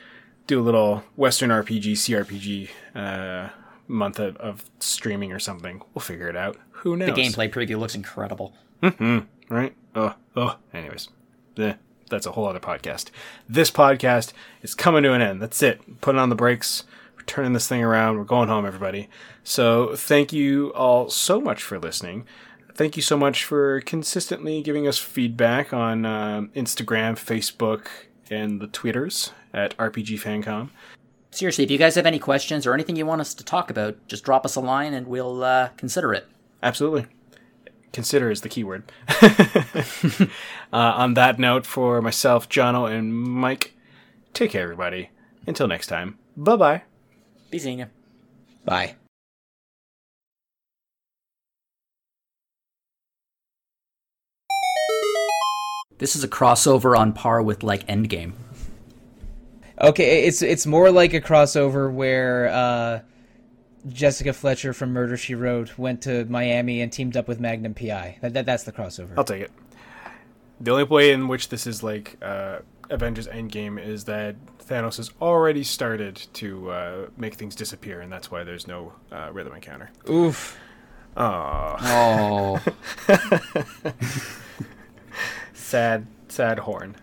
Do a little Western R P G, C R P G uh, month of, of streaming or something. We'll figure it out. Who knows? The gameplay preview looks incredible. Mm-hmm. Right? Oh, oh. Anyways, bleh. That's a whole other podcast. This podcast is coming to an end. That's it. Putting on the brakes. We're turning this thing around. We're going home, everybody. So thank you all so much for listening. Thank you so much for consistently giving us feedback on uh, Instagram, Facebook, and the Twitters at R P G Fancom. Seriously, if you guys have any questions or anything you want us to talk about, just drop us a line and we'll uh, consider it. Absolutely. Consider is the keyword. uh, on that note, for myself, Jono, and Mike, take care, everybody. Until next time, bye-bye. Be seeing you. Bye. This is a crossover on par with, like, Endgame. Okay, it's it's more like a crossover where uh, Jessica Fletcher from Murder, She Wrote went to Miami and teamed up with Magnum P I. That, that That's the crossover. I'll take it. The only way in which this is, like, uh, Avengers Endgame is that Thanos has already started to uh, make things disappear, and that's why there's no uh, rhythm encounter. Oof. Oh. Oh. Sad, sad horn.